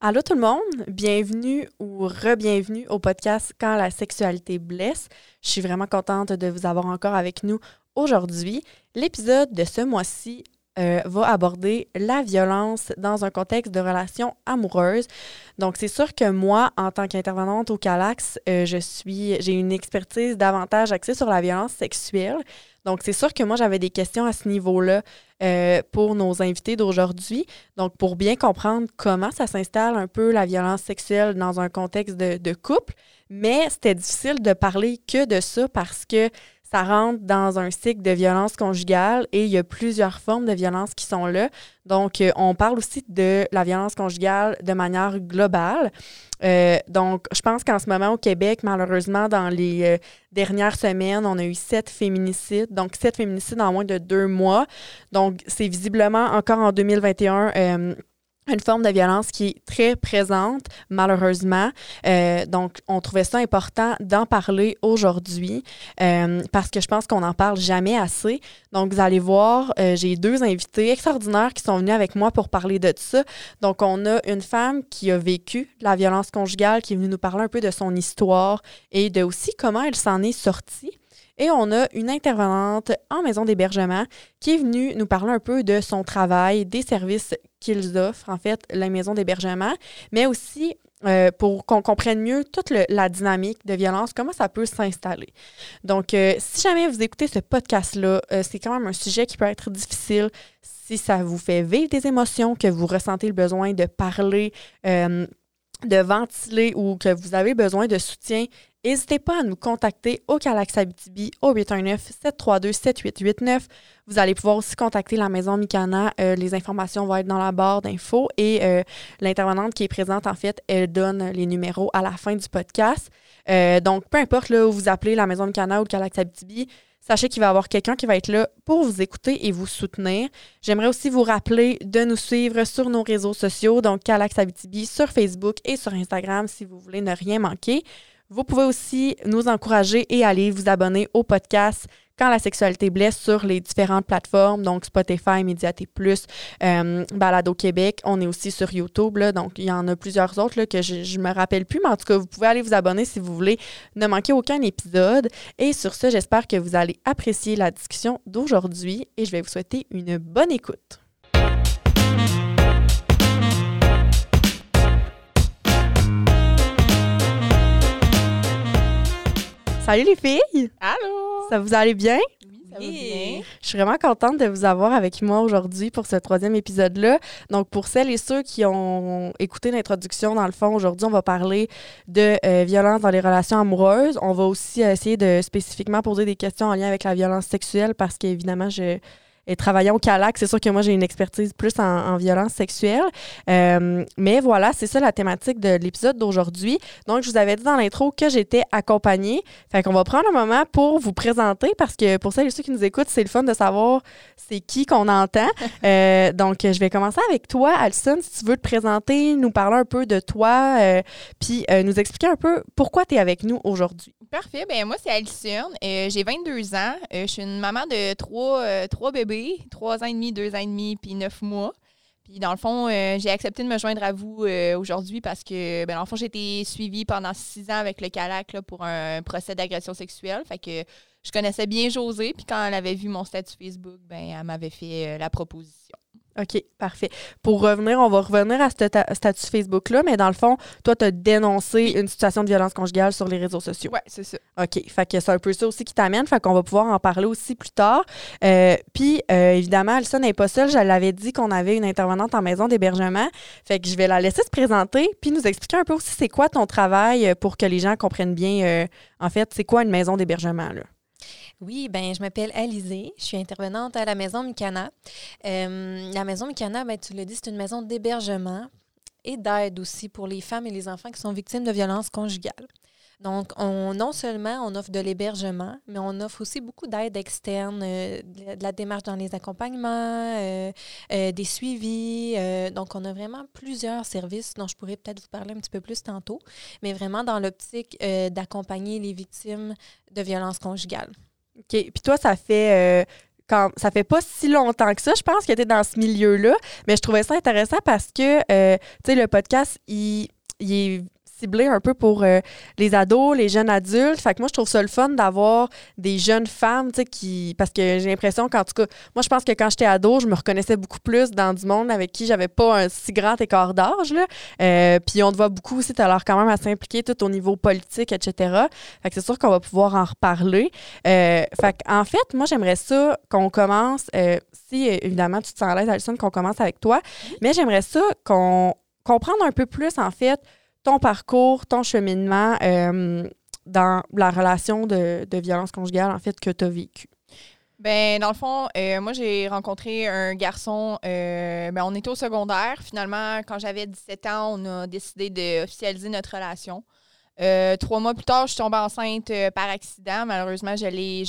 Allô tout le monde, bienvenue ou re-bienvenue au podcast « Quand la sexualité blesse ». Je suis vraiment contente de vous avoir encore avec nous aujourd'hui. L'épisode de ce mois-ci va aborder la violence dans un contexte de relation amoureuse. Donc, c'est sûr que moi, en tant qu'intervenante au CALACS, j'ai une expertise davantage axée sur la violence sexuelle. Donc, c'est sûr que moi, j'avais des questions à ce niveau-là pour nos invités d'aujourd'hui. Donc, pour bien comprendre comment ça s'installe un peu la violence sexuelle dans un contexte de couple. Mais c'était difficile de parler que de ça parce que ça rentre dans un cycle de violence conjugale et il y a plusieurs formes de violence qui sont là. Donc, on parle aussi de la violence conjugale de manière globale. Donc, je pense qu'en ce moment au Québec, malheureusement, dans les dernières semaines, on a eu 7 féminicides. Donc, 7 féminicides en moins de 2 mois. Donc, c'est visiblement encore en 2021 une forme de violence qui est très présente, malheureusement. Donc, on trouvait ça important d'en parler aujourd'hui parce que je pense qu'on n'en parle jamais assez. Donc, vous allez voir, j'ai 2 invités extraordinaires qui sont venus avec moi pour parler de ça. Donc, on a une femme qui a vécu la violence conjugale, qui est venue nous parler un peu de son histoire et de aussi comment elle s'en est sortie. Et on a une intervenante en maison d'hébergement qui est venue nous parler un peu de son travail, des services qu'ils offrent, en fait, la maison d'hébergement, mais aussi pour qu'on comprenne mieux toute la dynamique de violence, comment ça peut s'installer. Donc, si jamais vous écoutez ce podcast-là, c'est quand même un sujet qui peut être difficile si ça vous fait vivre des émotions, que vous ressentez le besoin de parler, de ventiler ou que vous avez besoin de soutien. N'hésitez pas à nous contacter au CALACS Abitibi au 819-732-7889. Vous allez pouvoir aussi contacter la Maison Mikana. Les informations vont être dans la barre d'infos et l'intervenante qui est présente, en fait, elle donne les numéros à la fin du podcast. Donc, peu importe là, où vous appelez la Maison Mikana ou le CALACS Abitibi, sachez qu'il va y avoir quelqu'un qui va être là pour vous écouter et vous soutenir. J'aimerais aussi vous rappeler de nous suivre sur nos réseaux sociaux, donc CALACS Abitibi sur Facebook et sur Instagram si vous voulez ne rien manquer. Vous pouvez aussi nous encourager et aller vous abonner au podcast Quand la sexualité blesse sur les différentes plateformes, donc Spotify, Médiat+, Balado Québec. On est aussi sur YouTube, là, donc il y en a plusieurs autres là, que je me rappelle plus, mais en tout cas, vous pouvez aller vous abonner si vous voulez ne manquer aucun épisode. Et sur ce, j'espère que vous allez apprécier la discussion d'aujourd'hui et je vais vous souhaiter une bonne écoute. Salut les filles! Allô! Ça vous allez bien? Oui, ça va bien. Je suis vraiment contente de vous avoir avec moi aujourd'hui pour ce 3e épisode-là. Donc, pour celles et ceux qui ont écouté l'introduction, dans le fond, aujourd'hui, on va parler de violence dans les relations amoureuses. On va aussi essayer de spécifiquement poser des questions en lien avec la violence sexuelle parce qu'évidemment, et travaillant au CALACS, c'est sûr que moi, j'ai une expertise plus en violence sexuelle. Mais voilà, c'est ça la thématique de l'épisode d'aujourd'hui. Donc, je vous avais dit dans l'intro que j'étais accompagnée. Fait qu'on va prendre un moment pour vous présenter parce que pour celles et ceux qui nous écoutent, c'est le fun de savoir c'est qui qu'on entend. Donc, je vais commencer avec toi, Alison, si tu veux te présenter, nous parler un peu de toi, puis nous expliquer un peu pourquoi tu es avec nous aujourd'hui. Parfait. Bien, moi, c'est Alison. J'ai 22 ans. Je suis une maman de 3 bébés. 3 ans et demi, 2 ans et demi, puis 9 mois. Puis dans le fond, j'ai accepté de me joindre à vous aujourd'hui parce que, dans le fond, j'ai été suivie pendant 6 ans avec le CALAC là, pour un procès d'agression sexuelle. Fait que je connaissais bien Josée, puis quand elle avait vu mon statut Facebook, elle m'avait fait la proposition. OK, parfait. Pour revenir, on va revenir à ce statut Facebook-là, mais dans le fond, toi, tu as dénoncé une situation de violence conjugale sur les réseaux sociaux. Oui, c'est ça. OK, fait que c'est un peu ça aussi qui t'amène, fait qu'on va pouvoir en parler aussi plus tard. Puis, évidemment, Alison n'est pas seule, je l'avais dit qu'on avait une intervenante en maison d'hébergement, fait que je vais la laisser se présenter, puis nous expliquer un peu aussi c'est quoi ton travail pour que les gens comprennent bien, en fait, c'est quoi une maison d'hébergement, là. Oui, je m'appelle Alizée, je suis intervenante à la Maison Mikana. La Maison Mikana, tu l'as dit, c'est une maison d'hébergement et d'aide aussi pour les femmes et les enfants qui sont victimes de violences conjugales. Donc, non seulement on offre de l'hébergement, mais on offre aussi beaucoup d'aide externe, de la démarche dans les accompagnements, des suivis. Donc, on a vraiment plusieurs services dont je pourrais peut-être vous parler un petit peu plus tantôt, mais vraiment dans l'optique d'accompagner les victimes de violences conjugales. OK. Puis toi, ça fait quand ça fait pas si longtemps que ça, je pense que tu es dans ce milieu-là, mais je trouvais ça intéressant parce que tu sais, le podcast, il est ciblé un peu pour les ados, les jeunes adultes. Fait que moi, je trouve ça le fun d'avoir des jeunes femmes, tu sais, qui... Parce que j'ai l'impression qu'en tout cas, moi, je pense que quand j'étais ado, je me reconnaissais beaucoup plus dans du monde avec qui j'avais pas un si grand écart d'âge, là. Puis on te voit beaucoup aussi, t'as l'air quand même à s'impliquer tout au niveau politique, etc. Fait que c'est sûr qu'on va pouvoir en reparler. Fait que, en fait, moi, j'aimerais ça qu'on commence... si, évidemment, tu te sens à l'aise, Alison, qu'on commence avec toi. Mais j'aimerais ça qu'on comprenne un peu plus, en fait... ton parcours, ton cheminement dans la relation de violence conjugale, en fait, que tu as vécu? Bien, dans le fond, moi, j'ai rencontré un garçon, ben, on était au secondaire. Finalement, quand j'avais 17 ans, on a décidé d'officialiser notre relation. 3 mois plus tard, je suis tombée enceinte par accident. Malheureusement, je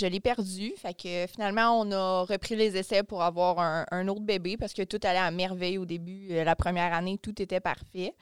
l'ai perdue. Fait que finalement, on a repris les essais pour avoir un autre bébé parce que tout allait à merveille au début. La première année, tout était parfait.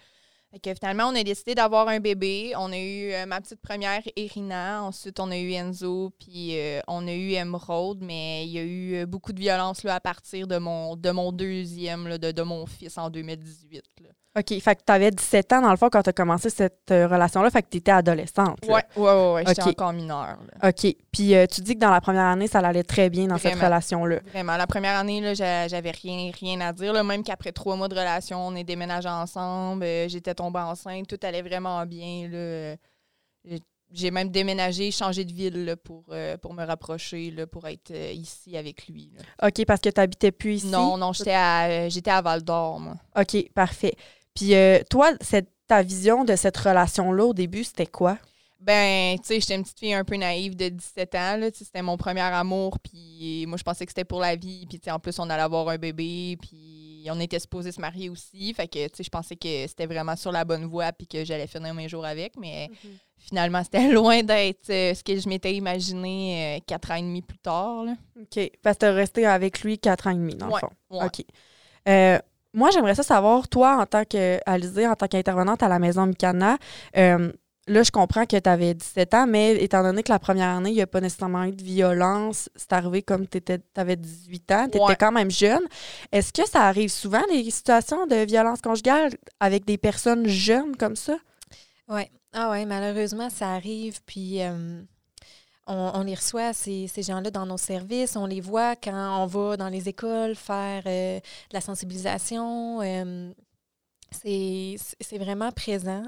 Fait que finalement, on a décidé d'avoir un bébé. On a eu ma petite première, Irina. Ensuite, on a eu Enzo, puis on a eu Emerald. Mais il y a eu beaucoup de violence là, à partir de mon deuxième, là, de mon fils en 2018. Là. OK. Fait que tu avais 17 ans, dans le fond, quand tu as commencé cette relation-là. Fait que tu étais adolescente. Oui, oui, oui. J'étais encore mineure. Là. OK. Puis tu dis que dans la première année, ça allait très bien dans cette relation-là. Vraiment. La première année, là, j'avais rien à dire. Là. Même qu'après 3 mois de relation, on est déménagés ensemble. J'étais tombée enceinte. Tout allait vraiment bien. Là. J'ai même déménagé, changé de ville là, pour me rapprocher, là, pour être ici avec lui. Là. OK. Parce que tu n'habitais plus ici? Non. J'étais à Val-d'Or, moi. OK. Parfait. Puis toi, ta vision de cette relation-là, au début, c'était quoi? Ben, tu sais, j'étais une petite fille un peu naïve de 17 ans, là. C'était mon premier amour, puis moi, je pensais que c'était pour la vie. Puis, tu sais, en plus, on allait avoir un bébé, puis on était supposés se marier aussi. Fait que, tu sais, je pensais que c'était vraiment sur la bonne voie, puis que j'allais finir mes jours avec. Mais finalement, c'était loin d'être ce que je m'étais imaginé 4 ans et demi plus tard, là. OK. Parce que t'as resté avec lui 4 ans et demi, dans le fond. Ouais. OK. Moi, j'aimerais ça savoir, toi, en tant qu'Alizée, en tant qu'intervenante à la Maison Mikana, là, je comprends que tu avais 17 ans, mais étant donné que la première année, il n'y a pas nécessairement eu de violence, c'est arrivé comme tu avais 18 ans, tu étais quand même jeune. Est-ce que ça arrive souvent, des situations de violence conjugale avec des personnes jeunes comme ça? Oui. Ah oui, malheureusement, ça arrive, puis... On les reçoit, ces gens-là, dans nos services. On les voit quand on va dans les écoles faire de la sensibilisation. C'est vraiment présent.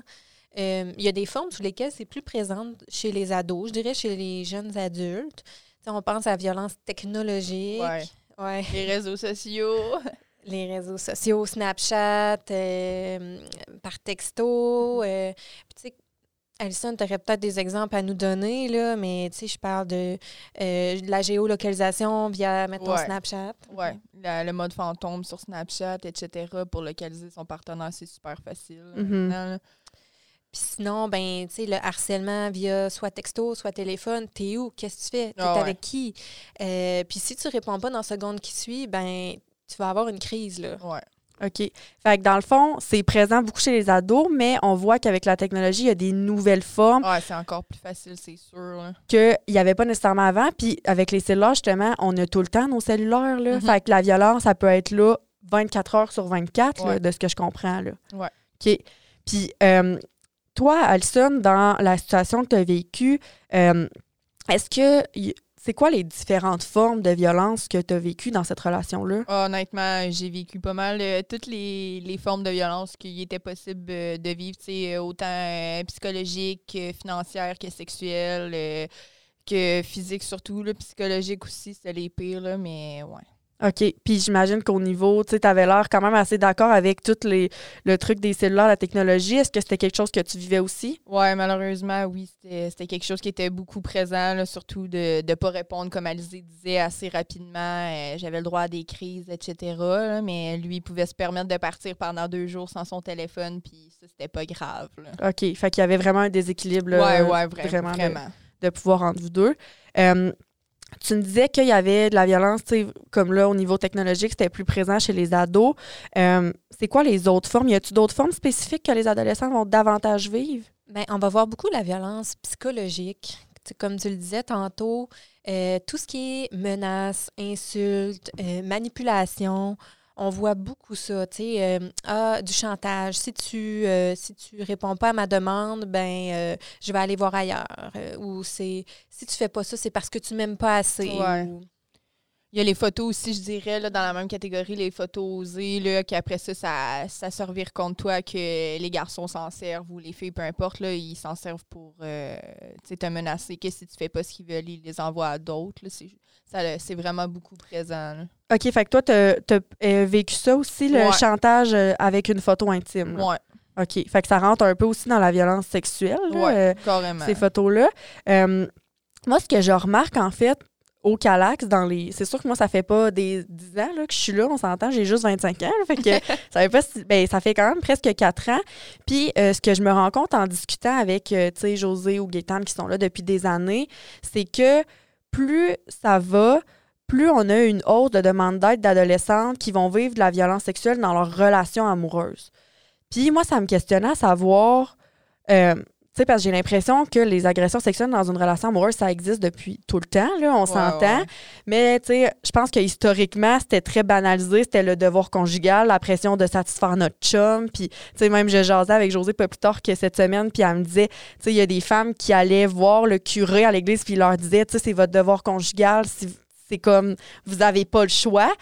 Il y a des formes sous lesquelles c'est plus présent chez les ados. Je dirais chez les jeunes adultes. T'sais, on pense à la violence technologique. Ouais. Ouais. Les réseaux sociaux. Les réseaux sociaux, Snapchat, par texto. Tu sais, Alison, tu aurais peut-être des exemples à nous donner, là, mais tu sais, je parle de la géolocalisation via, mettons, Snapchat. Oui, le mode fantôme sur Snapchat, etc., pour localiser son partenaire, c'est super facile. Maintenant, puis sinon, ben, tu sais, le harcèlement via soit texto, soit téléphone, t'es où, qu'est-ce que tu fais, t'es avec qui? Puis si tu réponds pas dans la seconde qui suit, ben, tu vas avoir une crise, là. Oui. OK. Fait que dans le fond, c'est présent beaucoup chez les ados, mais on voit qu'avec la technologie, il y a des nouvelles formes. Ouais, c'est encore plus facile, c'est sûr. Hein. Qu'il n'y avait pas nécessairement avant. Puis avec les cellulaires, justement, on a tout le temps nos cellulaires. Là. Fait que la violence, ça peut être là 24 heures sur 24, là, de ce que je comprends. Oui. OK. Puis toi, Alison, dans la situation que tu as vécue, est-ce que... C'est quoi les différentes formes de violence que tu as vécues dans cette relation-là? Honnêtement, j'ai vécu pas mal toutes les formes de violence qu'il était possible de vivre, autant psychologique, financière que sexuelle, que physique surtout, là, psychologique aussi, c'est les pires, là, mais ouais. OK. Puis j'imagine qu'au niveau, tu sais, tu avais l'air quand même assez d'accord avec tout le truc des cellulaires, la technologie. Est-ce que c'était quelque chose que tu vivais aussi? Oui, malheureusement, oui. C'était quelque chose qui était beaucoup présent, là, surtout de ne pas répondre, comme Alizée disait, assez rapidement. J'avais le droit à des crises, etc. Là, mais lui, il pouvait se permettre de partir pendant 2 jours sans son téléphone, puis ça, c'était pas grave. Là. OK. Fait qu'il y avait vraiment un déséquilibre. Oui, vraiment. De pouvoir entre vous deux. Tu me disais qu'il y avait de la violence, tu sais, comme là, au niveau technologique, c'était plus présent chez les ados. C'est quoi les autres formes? Y a-t-il d'autres formes spécifiques que les adolescents vont davantage vivre? Bien, on va voir beaucoup la violence psychologique, Comme tu le disais tantôt, tout ce qui est menaces, insultes, manipulations, on voit beaucoup ça, tu sais, du chantage. Si tu réponds pas à ma demande, je vais aller voir ailleurs. Ou c'est si tu fais pas ça, c'est parce que tu m'aimes pas assez. Ouais. Ou... Il y a les photos aussi, je dirais, là, dans la même catégorie, les photos osées, là, qu'après ça se revire contre toi, que les garçons s'en servent ou les filles, peu importe, là, ils s'en servent pour te menacer, que si tu fais pas ce qu'ils veulent, ils les envoient à d'autres. Là, c'est vraiment beaucoup présent. Là. OK, fait que toi, t'as vécu ça aussi, le chantage avec une photo intime. Oui. OK, fait que ça rentre un peu aussi dans la violence sexuelle, là, carrément. Ces photos-là. Moi, ce que je remarque, en fait, au CALACS, c'est sûr que moi, ça fait pas des 10 ans là, que je suis là, on s'entend, j'ai juste 25 ans. Là, fait que ça fait pas si... ça fait quand même presque 4 ans. Puis ce que je me rends compte en discutant avec Josée ou Gaétan qui sont là depuis des années, c'est que plus ça va, plus on a une hausse de demandes d'aide d'adolescentes qui vont vivre de la violence sexuelle dans leur relation amoureuse. Puis moi, ça me questionnait à savoir... parce que j'ai l'impression que les agressions sexuelles dans une relation amoureuse, ça existe depuis tout le temps, là, on s'entend. Ouais. Mais je pense que historiquement, c'était très banalisé, c'était le devoir conjugal, la pression de satisfaire notre chum. Puis même je jasais avec Josée pas plus tard que cette semaine, puis elle me disait, il y a des femmes qui allaient voir le curé à l'église, puis il leur disait, c'est votre devoir conjugal, c'est comme, vous n'avez pas le choix.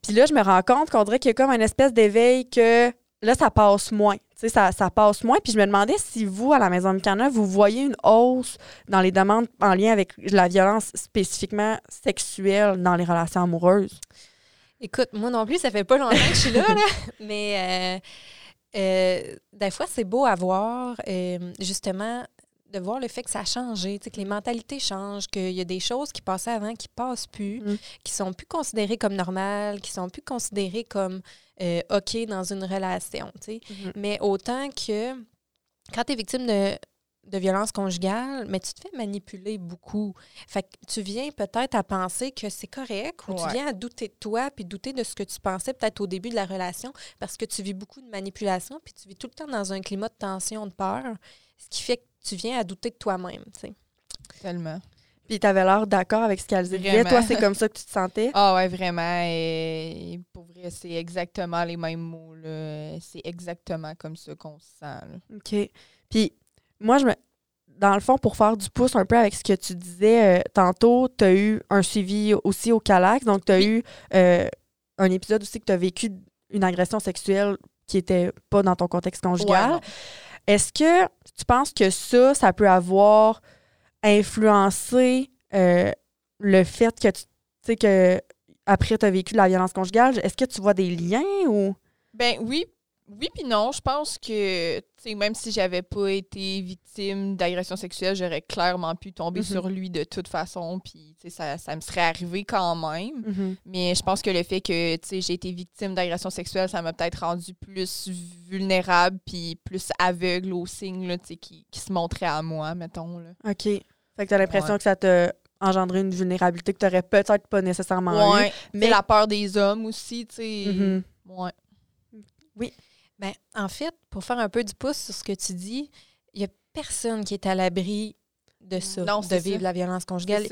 Puis là, je me rends compte qu'on dirait qu'il y a comme une espèce d'éveil que là, ça passe moins. Ça passe moins. Puis je me demandais si vous, à la Maison Mikana, vous voyez une hausse dans les demandes en lien avec la violence spécifiquement sexuelle dans les relations amoureuses. Écoute, moi non plus, ça fait pas longtemps que je suis là. Mais des fois, c'est beau à voir, justement, de voir le fait que ça a changé, que les mentalités changent, qu'il y a des choses qui passaient avant qui passent plus, qui sont plus considérées comme normales, qui sont plus considérées comme OK dans une relation. Mais autant que quand tu es victime de violence conjugale, mais tu te fais manipuler beaucoup. Fait que tu viens peut-être à penser que c'est correct ou tu viens à douter de toi puis douter de ce que tu pensais peut-être au début de la relation parce que tu vis beaucoup de manipulation puis tu vis tout le temps dans un climat de tension, de peur, ce qui fait que tu viens à douter de toi-même, tu sais. Tellement. Puis t'avais l'air d'accord avec ce qu'elle disait. Toi, c'est comme ça que tu te sentais? Ah ouais, vraiment. Et pour vrai, c'est exactement les mêmes mots, là. C'est exactement comme ça qu'on se sent, là. OK. Puis moi, dans le fond, pour faire du pouce un peu avec ce que tu disais tantôt, t'as eu un suivi aussi au CALACS. Donc, t'as eu un épisode aussi que t'as vécu une agression sexuelle qui était pas dans ton contexte conjugal. Ouais, est-ce que tu penses que ça peut avoir influencé le fait que tu sais que après tu as vécu de la violence conjugale? Est-ce que tu vois des liens ou? Ben oui. Oui puis non, je pense que même si j'avais pas été victime d'agression sexuelle, j'aurais clairement pu tomber sur lui de toute façon, puis ça me serait arrivé quand même. Mais je pense que le fait que j'ai été victime d'agression sexuelle, ça m'a peut-être rendue plus vulnérable puis plus aveugle aux signes là, qui se montraient à moi, mettons. Là. OK. Fait que t'as l'impression que ça te engendrait une vulnérabilité que t'aurais peut-être pas nécessairement eu. Mais la peur des hommes aussi, tu sais. Ouais. Oui. Bien, en fait, pour faire un peu du pouce sur ce que tu dis, il n'y a personne qui est à l'abri de ça, de vivre de la violence conjugale.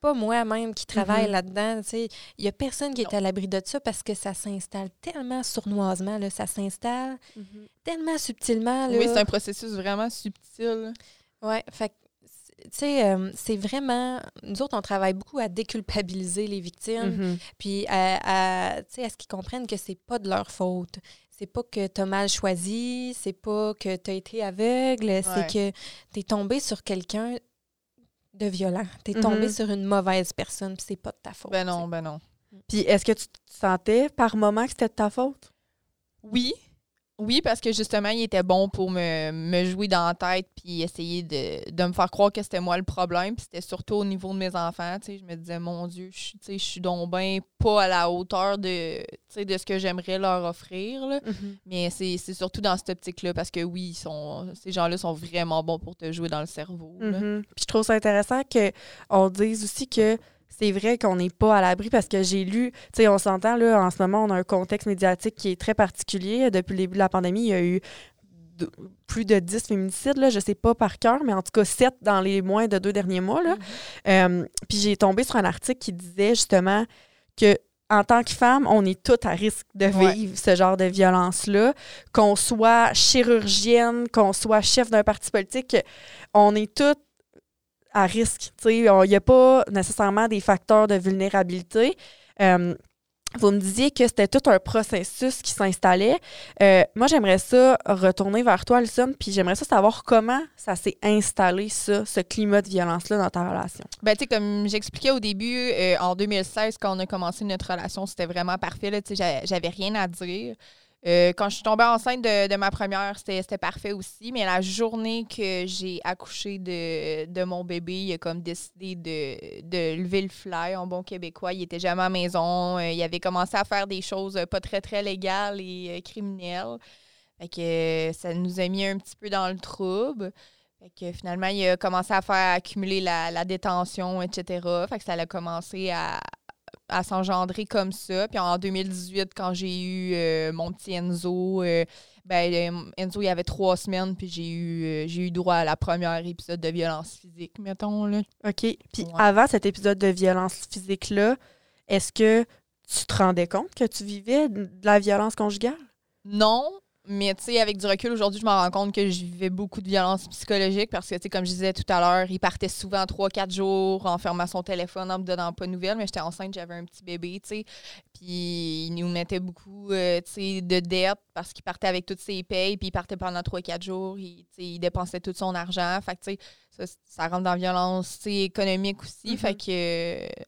Pas moi-même qui travaille là-dedans. Il n'y a personne qui est à l'abri de ça parce que ça s'installe tellement sournoisement. Là, ça s'installe tellement subtilement. Là. Oui, c'est un processus vraiment subtil. Oui, fait que c'est vraiment... Nous autres, on travaille beaucoup à déculpabiliser les victimes puis à ce qu'ils comprennent que c'est pas de leur faute. C'est pas que t'as mal choisi, c'est pas que t'as été aveugle, c'est que t'es tombé sur quelqu'un de violent. T'es tombé sur une mauvaise personne, puis c'est pas de ta faute. Ben non. Puis est-ce que tu sentais par moment que c'était de ta faute? Oui, parce que justement, il était bon pour me jouer dans la tête puis essayer de me faire croire que c'était moi le problème. Puis c'était surtout au niveau de mes enfants. Je me disais, mon Dieu, je suis donc ben pas à la hauteur de ce que j'aimerais leur offrir. Là. Mais c'est surtout dans cette optique-là parce que oui, ces gens-là sont vraiment bons pour te jouer dans le cerveau. Là. Puis je trouve ça intéressant qu'on dise aussi que c'est vrai qu'on n'est pas à l'abri parce que j'ai lu, tu sais, on s'entend, là, en ce moment, on a un contexte médiatique qui est très particulier. Depuis le début de la pandémie, il y a eu plus de 10 féminicides, là, je ne sais pas par cœur, mais en tout cas 7 dans les moins de 2 derniers mois. Là. Mm-hmm. Puis j'ai tombé sur un article qui disait justement que en tant que femme, on est toutes à risque de vivre ce genre de violence-là. Qu'on soit chirurgienne, qu'on soit chef d'un parti politique, on est toutes à risque. Il n'y a pas nécessairement des facteurs de vulnérabilité. Vous me disiez que c'était tout un processus qui s'installait. Moi, j'aimerais ça retourner vers toi, Alison, puis j'aimerais ça savoir comment ça s'est installé, ça, ce climat de violence-là dans ta relation. Ben, tu sais, comme j'expliquais au début, en 2016, quand on a commencé notre relation, c'était vraiment parfait. Là, tu sais, j'avais rien à dire. Quand je suis tombée enceinte de ma première, c'était parfait aussi. Mais la journée que j'ai accouché de mon bébé, il a comme décidé de lever le fly en bon québécois. Il était jamais à la maison. Il avait commencé à faire des choses pas très, très légales et criminelles. Fait que ça nous a mis un petit peu dans le trouble. Fait que finalement, il a commencé à faire accumuler la détention, etc. Fait que ça a commencé à s'engendrer comme ça. Puis en 2018, quand j'ai eu mon petit Enzo, Enzo, il avait 3 semaines, puis j'ai eu droit à la première épisode de violence physique, mettons. Là. OK. Puis avant cet épisode de violence physique-là, est-ce que tu te rendais compte que tu vivais de la violence conjugale? Non. Mais, tu sais, avec du recul, aujourd'hui, je me rends compte que je vivais beaucoup de violences psychologiques parce que, tu sais, comme je disais tout à l'heure, il partait souvent 3-4 jours en fermant son téléphone, en me donnant pas de nouvelles, mais j'étais enceinte, j'avais un petit bébé, tu sais. Puis, il nous mettait beaucoup, tu sais, de dettes parce qu'il partait avec toutes ses payes, puis il partait pendant 3-4 jours, tu sais, il dépensait tout son argent. Fait que, tu sais, ça rentre dans la violence, tu sais, économique aussi. Mm-hmm. Fait que, tu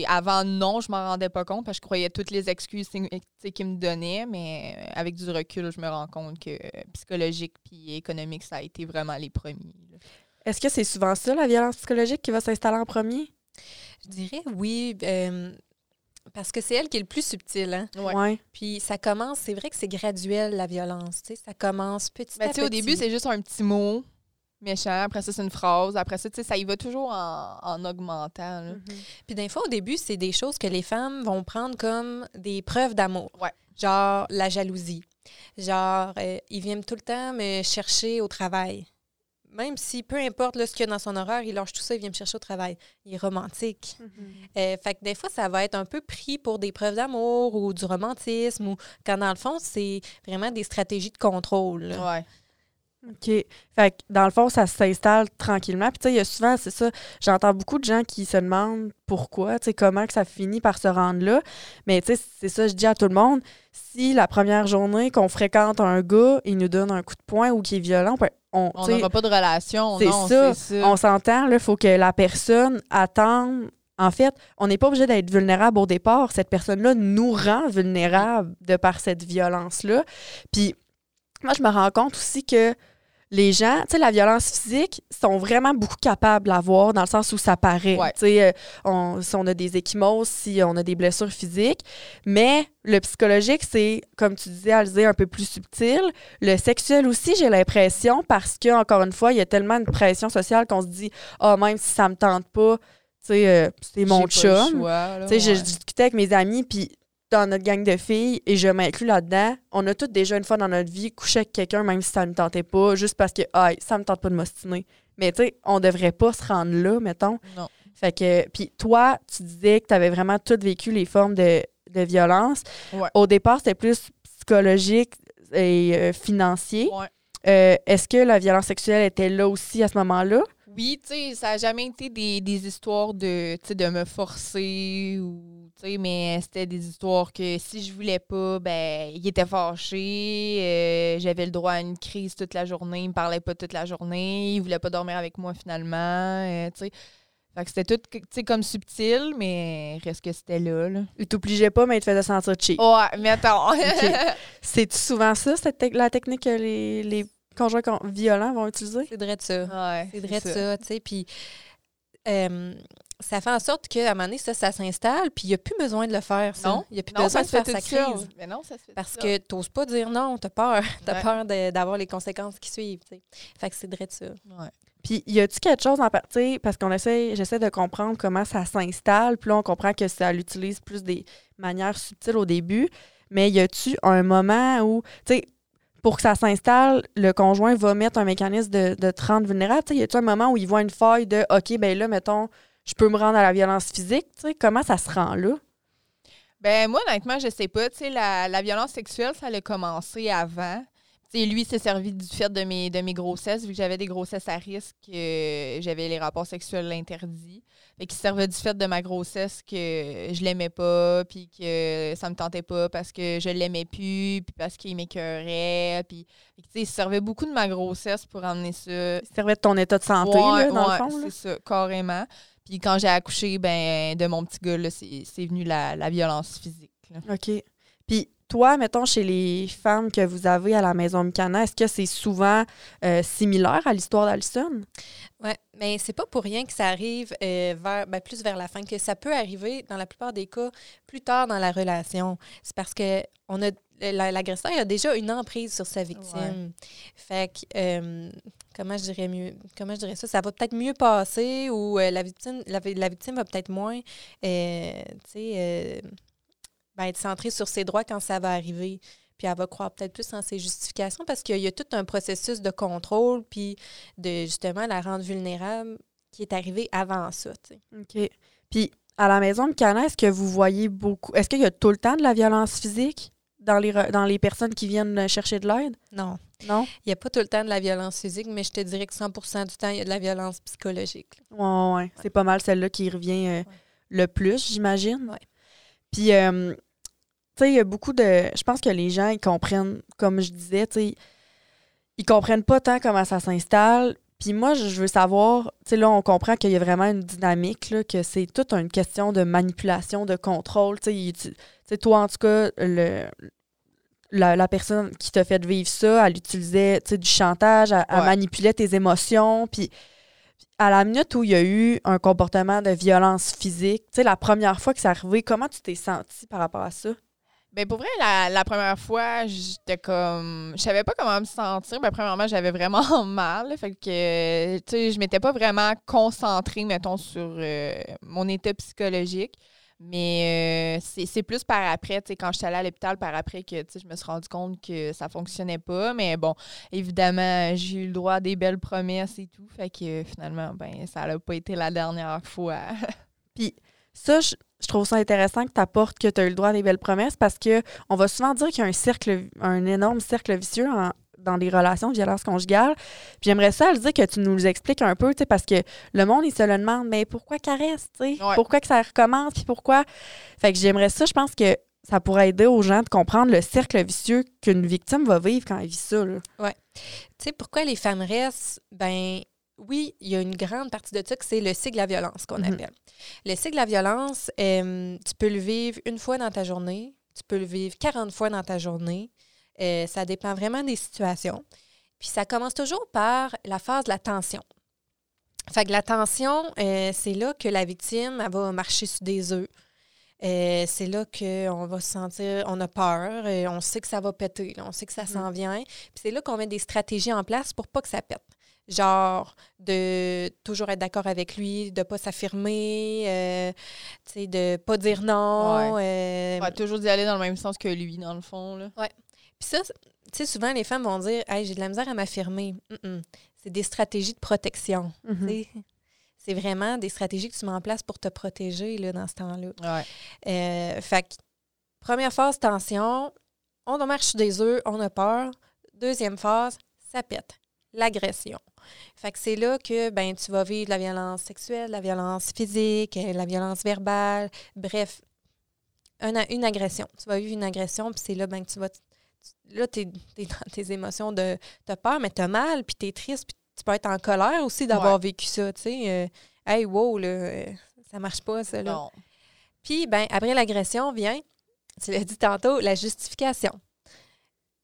sais, avant, non, je m'en rendais pas compte parce que je croyais toutes les excuses, tu sais, qu'il me donnait, mais avec du recul, je me rends compte que psychologique puis économique, ça a été vraiment les premiers. Là. Est-ce que c'est souvent ça, la violence psychologique, qui va s'installer en premier? Je dirais oui, parce que c'est elle qui est le plus subtile. Hein? Ouais. Puis ça commence, c'est vrai que c'est graduel, la violence. Ça commence petit à petit. Au début, c'est juste un petit mot méchant. Après ça, c'est une phrase. Après ça, ça y va toujours en augmentant. Là. Mm-hmm. Puis des fois, au début, c'est des choses que les femmes vont prendre comme des preuves d'amour. Ouais. Genre la jalousie. Genre, il vient tout le temps me chercher au travail. Même si, peu importe là, ce qu'il y a dans son horaire, il lâche tout ça, il vient me chercher au travail. Il est romantique. Mm-hmm. Fait que des fois, ça va être un peu pris pour des preuves d'amour ou du romantisme, ou quand dans le fond, c'est vraiment des stratégies de contrôle. Là. Ouais. OK. Fait que dans le fond, ça s'installe tranquillement. Puis tu sais, il y a souvent, c'est ça, j'entends beaucoup de gens qui se demandent pourquoi, tu sais, comment que ça finit par se rendre là. Mais tu sais, c'est ça, je dis à tout le monde. Si la première journée qu'on fréquente un gars, il nous donne un coup de poing ou qu'il est violent, on n'aura pas de relation. C'est ça. On s'entend, il faut que la personne attende. En fait, on n'est pas obligé d'être vulnérable au départ. Cette personne-là nous rend vulnérables de par cette violence-là. Puis moi, je me rends compte aussi que les gens, tu sais, la violence physique, sont vraiment beaucoup capables de la voir dans le sens où ça paraît. Ouais. Tu sais, si on a des ecchymoses, si on a des blessures physiques. Mais le psychologique, c'est, comme tu disais, Alizée, un peu plus subtil. Le sexuel aussi, j'ai l'impression, parce que encore une fois, il y a tellement de pression sociale qu'on se dit « Ah, même si ça me tente pas, tu sais, c'est mon chum. » Tu sais, je discutais avec mes amis, puis dans notre gang de filles, et je m'inclus là-dedans, on a toutes déjà une fois dans notre vie couché avec quelqu'un, même si ça ne me tentait pas, juste parce que ça me tente pas de m'ostiner. Mais tu sais, on devrait pas se rendre là, mettons. Non. Fait que, puis toi, tu disais que tu avais vraiment toutes vécu les formes de violence. Ouais. Au départ, c'était plus psychologique et financier. Ouais. Est-ce que la violence sexuelle était là aussi à ce moment-là? Oui, tu sais, ça n'a jamais été des histoires de me forcer ou, tu sais, mais c'était des histoires que si je voulais pas, ben, il était fâché, j'avais le droit à une crise toute la journée, il me parlait pas toute la journée, il voulait pas dormir avec moi finalement, tu sais. Fait que c'était tout, tu sais, comme subtil, mais reste que c'était là. Il t'obligeait pas, mais il te faisait sentir cheap. Ouais, mais attends. Okay. C'est-tu souvent ça, la technique que les conjoints violents vont utiliser? C'est vrai de ça. Ouais, c'est vrai de ça, tu sais. Puis ça fait en sorte qu'à un moment donné, ça s'installe, puis il n'y a plus besoin de le faire, ça. Non. Il n'y a plus besoin de faire sa crise. Mais non, ça se fait parce que tu n'oses pas dire non, tu as peur. Tu as peur d'avoir les conséquences qui suivent, tu sais. Fait que c'est vrai de ça. Ouais. Puis y a-tu quelque chose en partie, parce qu'on j'essaie de comprendre comment ça s'installe, puis là, on comprend que ça l'utilise plus des manières subtiles au début, mais y a-tu un moment où, tu sais, pour que ça s'installe, le conjoint va mettre un mécanisme de te rendre vulnérable. Y a-t-il un moment où il voit une faille de « OK, ben là, mettons, je peux me rendre à la violence physique », comment ça se rend là? Ben moi, honnêtement, je sais pas. La violence sexuelle, ça a commencé avant. Lui, il s'est servi du fait de mes grossesses. Vu que j'avais des grossesses à risque, j'avais les rapports sexuels interdits. Fait qu'il se servait du fait de ma grossesse que je l'aimais pas, puis que ça me tentait pas parce que je l'aimais plus, puis parce qu'il m'écœurait. Puis, il se servait beaucoup de ma grossesse pour emmener ça. Il se servait de ton état de santé, dans le fond. Oui, c'est ça, carrément. Puis quand j'ai accouché, de mon petit gars, là, c'est venu la violence physique. Là. OK. Puis... toi, mettons, chez les femmes que vous avez à la Maison Mikana, est-ce que c'est souvent similaire à l'histoire d'Alison? Oui, mais c'est pas pour rien que ça arrive plus vers la fin, que ça peut arriver, dans la plupart des cas, plus tard dans la relation. C'est parce que l'agresseur a déjà une emprise sur sa victime. Ouais. Fait que, comment je dirais ça? Ça va peut-être mieux passer ou la victime va peut-être moins, être centrée sur ses droits quand ça va arriver. Puis elle va croire peut-être plus en ses justifications parce qu'il y a tout un processus de contrôle puis de, justement, la rendre vulnérable qui est arrivé avant ça. T'sais. OK. Puis à la Maison Mikana, est-ce que vous voyez beaucoup... Est-ce qu'il y a tout le temps de la violence physique dans les personnes qui viennent chercher de l'aide? Non. Non? Il n'y a pas tout le temps de la violence physique, mais je te dirais que 100% du temps, il y a de la violence psychologique. Oui. C'est pas mal celle-là qui revient le plus, j'imagine. Oui. Puis... il y a beaucoup de... Je pense que les gens, ils comprennent, comme je disais, ils comprennent pas tant comment ça s'installe. Puis moi, je veux savoir... Là, on comprend qu'il y a vraiment une dynamique, là, que c'est toute une question de manipulation, de contrôle. T'sais, toi, en tout cas, la personne qui t'a fait vivre ça, elle utilisait du chantage, elle manipulait tes émotions. Puis à la minute où il y a eu un comportement de violence physique, la première fois que c'est arrivé, comment tu t'es sentie par rapport à ça? Ben pour vrai, la première fois, j'étais comme... Je savais pas comment me sentir. Ben premièrement, j'avais vraiment mal. Fait que, tu sais, je m'étais pas vraiment concentrée, mettons, sur mon état psychologique. Mais c'est plus par après, tu sais, quand j'étais allée à l'hôpital, par après que, tu sais, je me suis rendu compte que ça fonctionnait pas. Mais bon, évidemment, j'ai eu le droit à des belles promesses et tout. Fait que, finalement, ça n'a pas été la dernière fois. Puis ça, je trouve ça intéressant que tu apportes que tu as eu le droit à des belles promesses parce que on va souvent dire qu'il y a un énorme cercle vicieux dans les relations de violence conjugale. Puis j'aimerais ça, Alizée, que tu nous expliques un peu, parce que le monde, il se le demande, mais pourquoi caresse, pourquoi que ça recommence, puis pourquoi. Fait que j'aimerais ça, je pense que ça pourrait aider aux gens de comprendre le cercle vicieux qu'une victime va vivre quand elle vit ça. Oui. Tu sais, pourquoi les femmes restent, oui, il y a une grande partie de ça que c'est le cycle de la violence qu'on appelle. Le cycle de la violence, tu peux le vivre une fois dans ta journée, tu peux le vivre 40 fois dans ta journée. Ça dépend vraiment des situations. Puis ça commence toujours par la phase de la tension. Fait que la tension, c'est là que la victime, elle va marcher sur des œufs. C'est là qu'on va se sentir, on a peur, on sait que ça va péter, là, on sait que ça s'en vient. Puis c'est là qu'on met des stratégies en place pour pas que ça pète. Genre de toujours être d'accord avec lui, de ne pas s'affirmer, de ne pas dire non. Ouais. Toujours d'y aller dans le même sens que lui, dans le fond. Oui. Puis ça, souvent, les femmes vont dire « Hey, j'ai de la misère à m'affirmer. » C'est des stratégies de protection. C'est vraiment des stratégies que tu mets en place pour te protéger là, dans ce temps-là. Ouais. Fait que, première phase, tension. On marche sur des œufs, on a peur. Deuxième phase, ça pète. L'agression. Fait que c'est là que tu vas vivre de la violence sexuelle, de la violence physique, de la violence verbale, bref, une agression. Tu vas vivre une agression, puis c'est là que tu vas... Là, t'es dans tes émotions de peur, mais t'as mal, puis t'es triste, puis tu peux être en colère aussi d'avoir vécu ça, tu sais. Hey, wow, là, ça marche pas, ça, là. Non. Puis, après l'agression vient, tu l'as dit tantôt, la justification.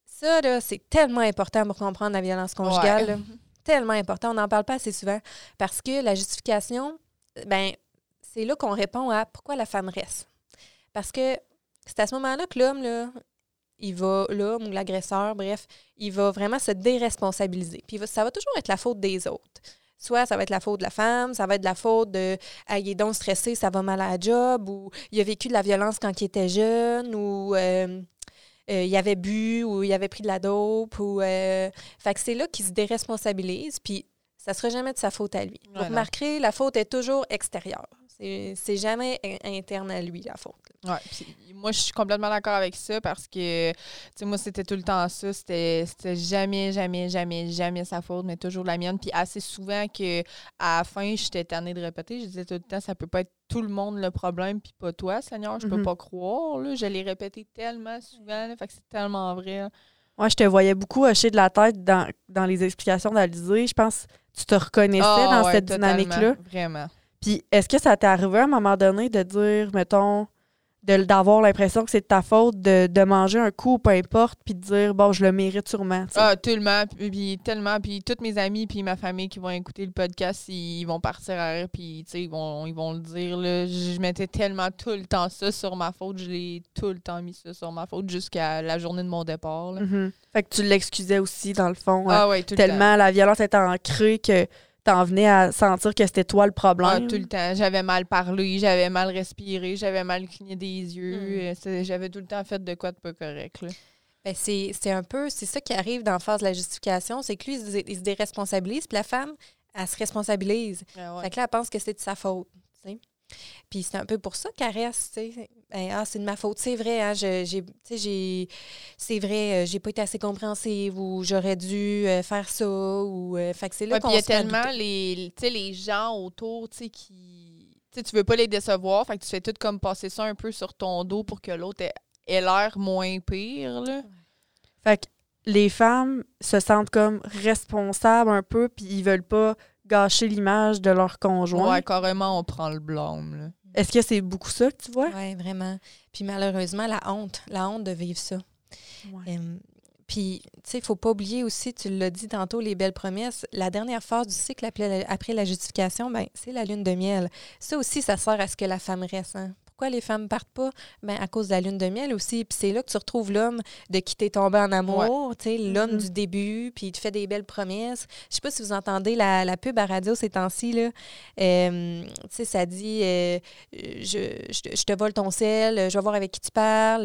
Ça, là, c'est tellement important pour comprendre la violence conjugale, là. Tellement important. On n'en parle pas assez souvent parce que la justification, c'est là qu'on répond à pourquoi la femme reste. Parce que c'est à ce moment-là que l'homme, là, l'homme ou l'agresseur, bref, il va vraiment se déresponsabiliser. Puis ça va toujours être la faute des autres. Soit ça va être la faute de la femme, ça va être la faute de « Ah, il est donc stressé, ça va mal à la job » ou « Il a vécu de la violence quand il était jeune » ou il avait bu ou il avait pris de la dope. Ou, fait que c'est là qu'il se déresponsabilise, puis ça ne sera jamais de sa faute à lui. Voilà. Vous remarquerez, la faute est toujours extérieure. C'est jamais interne à lui, la faute. Ouais, pis moi, je suis complètement d'accord avec ça parce que, tu sais, moi, c'était tout le temps ça. C'était jamais sa faute, mais toujours la mienne. Puis assez souvent qu'à la fin, j'étais tannée de répéter. Je disais tout le temps, ça peut pas être tout le monde le problème, puis pas toi, Seigneur. Je peux pas croire, là. Je l'ai répété tellement souvent, là, fait que c'est tellement vrai. Là. Moi, je te voyais beaucoup hocher de la tête dans les explications d'Alizée. Je pense que tu te reconnaissais dans cette dynamique-là. Vraiment. Puis, est-ce que ça t'est arrivé à un moment donné de dire, mettons, d'avoir l'impression que c'est de ta faute, de manger un coup, peu importe, puis de dire, bon, je le mérite sûrement? T'sais. Ah, tellement. Puis, toutes mes amis, puis ma famille qui vont écouter le podcast, ils vont partir à rire, puis, tu sais, ils vont le dire. Là, je mettais tellement tout le temps ça sur ma faute. Je l'ai tout le temps mis ça sur ma faute jusqu'à la journée de mon départ. Là. Mm-hmm. Fait que tu l'excusais aussi, dans le fond. Ah, ouais, tout le temps. Tellement la violence est ancrée que. T'en venais à sentir que c'était toi le problème. Ah, tout le temps. J'avais mal parlé, j'avais mal respiré, j'avais mal cligné des yeux. J'avais tout le temps fait de quoi de pas correct. Là. Ben c'est un peu... C'est ça qui arrive dans la phase de la justification. C'est que lui, il se déresponsabilise, puis la femme, elle se responsabilise. Ah ouais. Fait que là, elle pense que c'est de sa faute. T'sais? Puis c'est un peu pour ça qu'elle reste. Ben, c'est de ma faute. C'est vrai, hein, c'est vrai, j'ai pas été assez compréhensive ou j'aurais dû faire ça. Ou, fait que c'est là qu'on se fait douter. Il y a tellement les gens autour qui... Tu veux pas les décevoir, fait que tu fais tout comme passer ça un peu sur ton dos pour que l'autre ait l'air moins pire. Là. Ouais. Fait que les femmes se sentent comme responsables un peu, puis ils veulent pas gâcher l'image de leur conjoint. Ouais, carrément, on prend le blâme, là. Est-ce que c'est beaucoup ça que tu vois? Oui, vraiment. Puis malheureusement, la honte de vivre ça. Ouais. Puis, tu sais, il ne faut pas oublier aussi, tu l'as dit tantôt, les belles promesses. La dernière phase du cycle après la justification, bien, c'est la lune de miel. Ça aussi, ça sert à ce que la femme reste. Hein? Pourquoi les femmes ne partent pas? Bien, à cause de la lune de miel aussi. Puis c'est là que tu retrouves l'homme de qui t'es tombé en amour, tu sais, l'homme du début, puis il te fait des belles promesses. Je sais pas si vous entendez la pub à radio ces temps-ci, là. Tu sais, ça dit je te vole ton sel, je vais voir avec qui tu parles,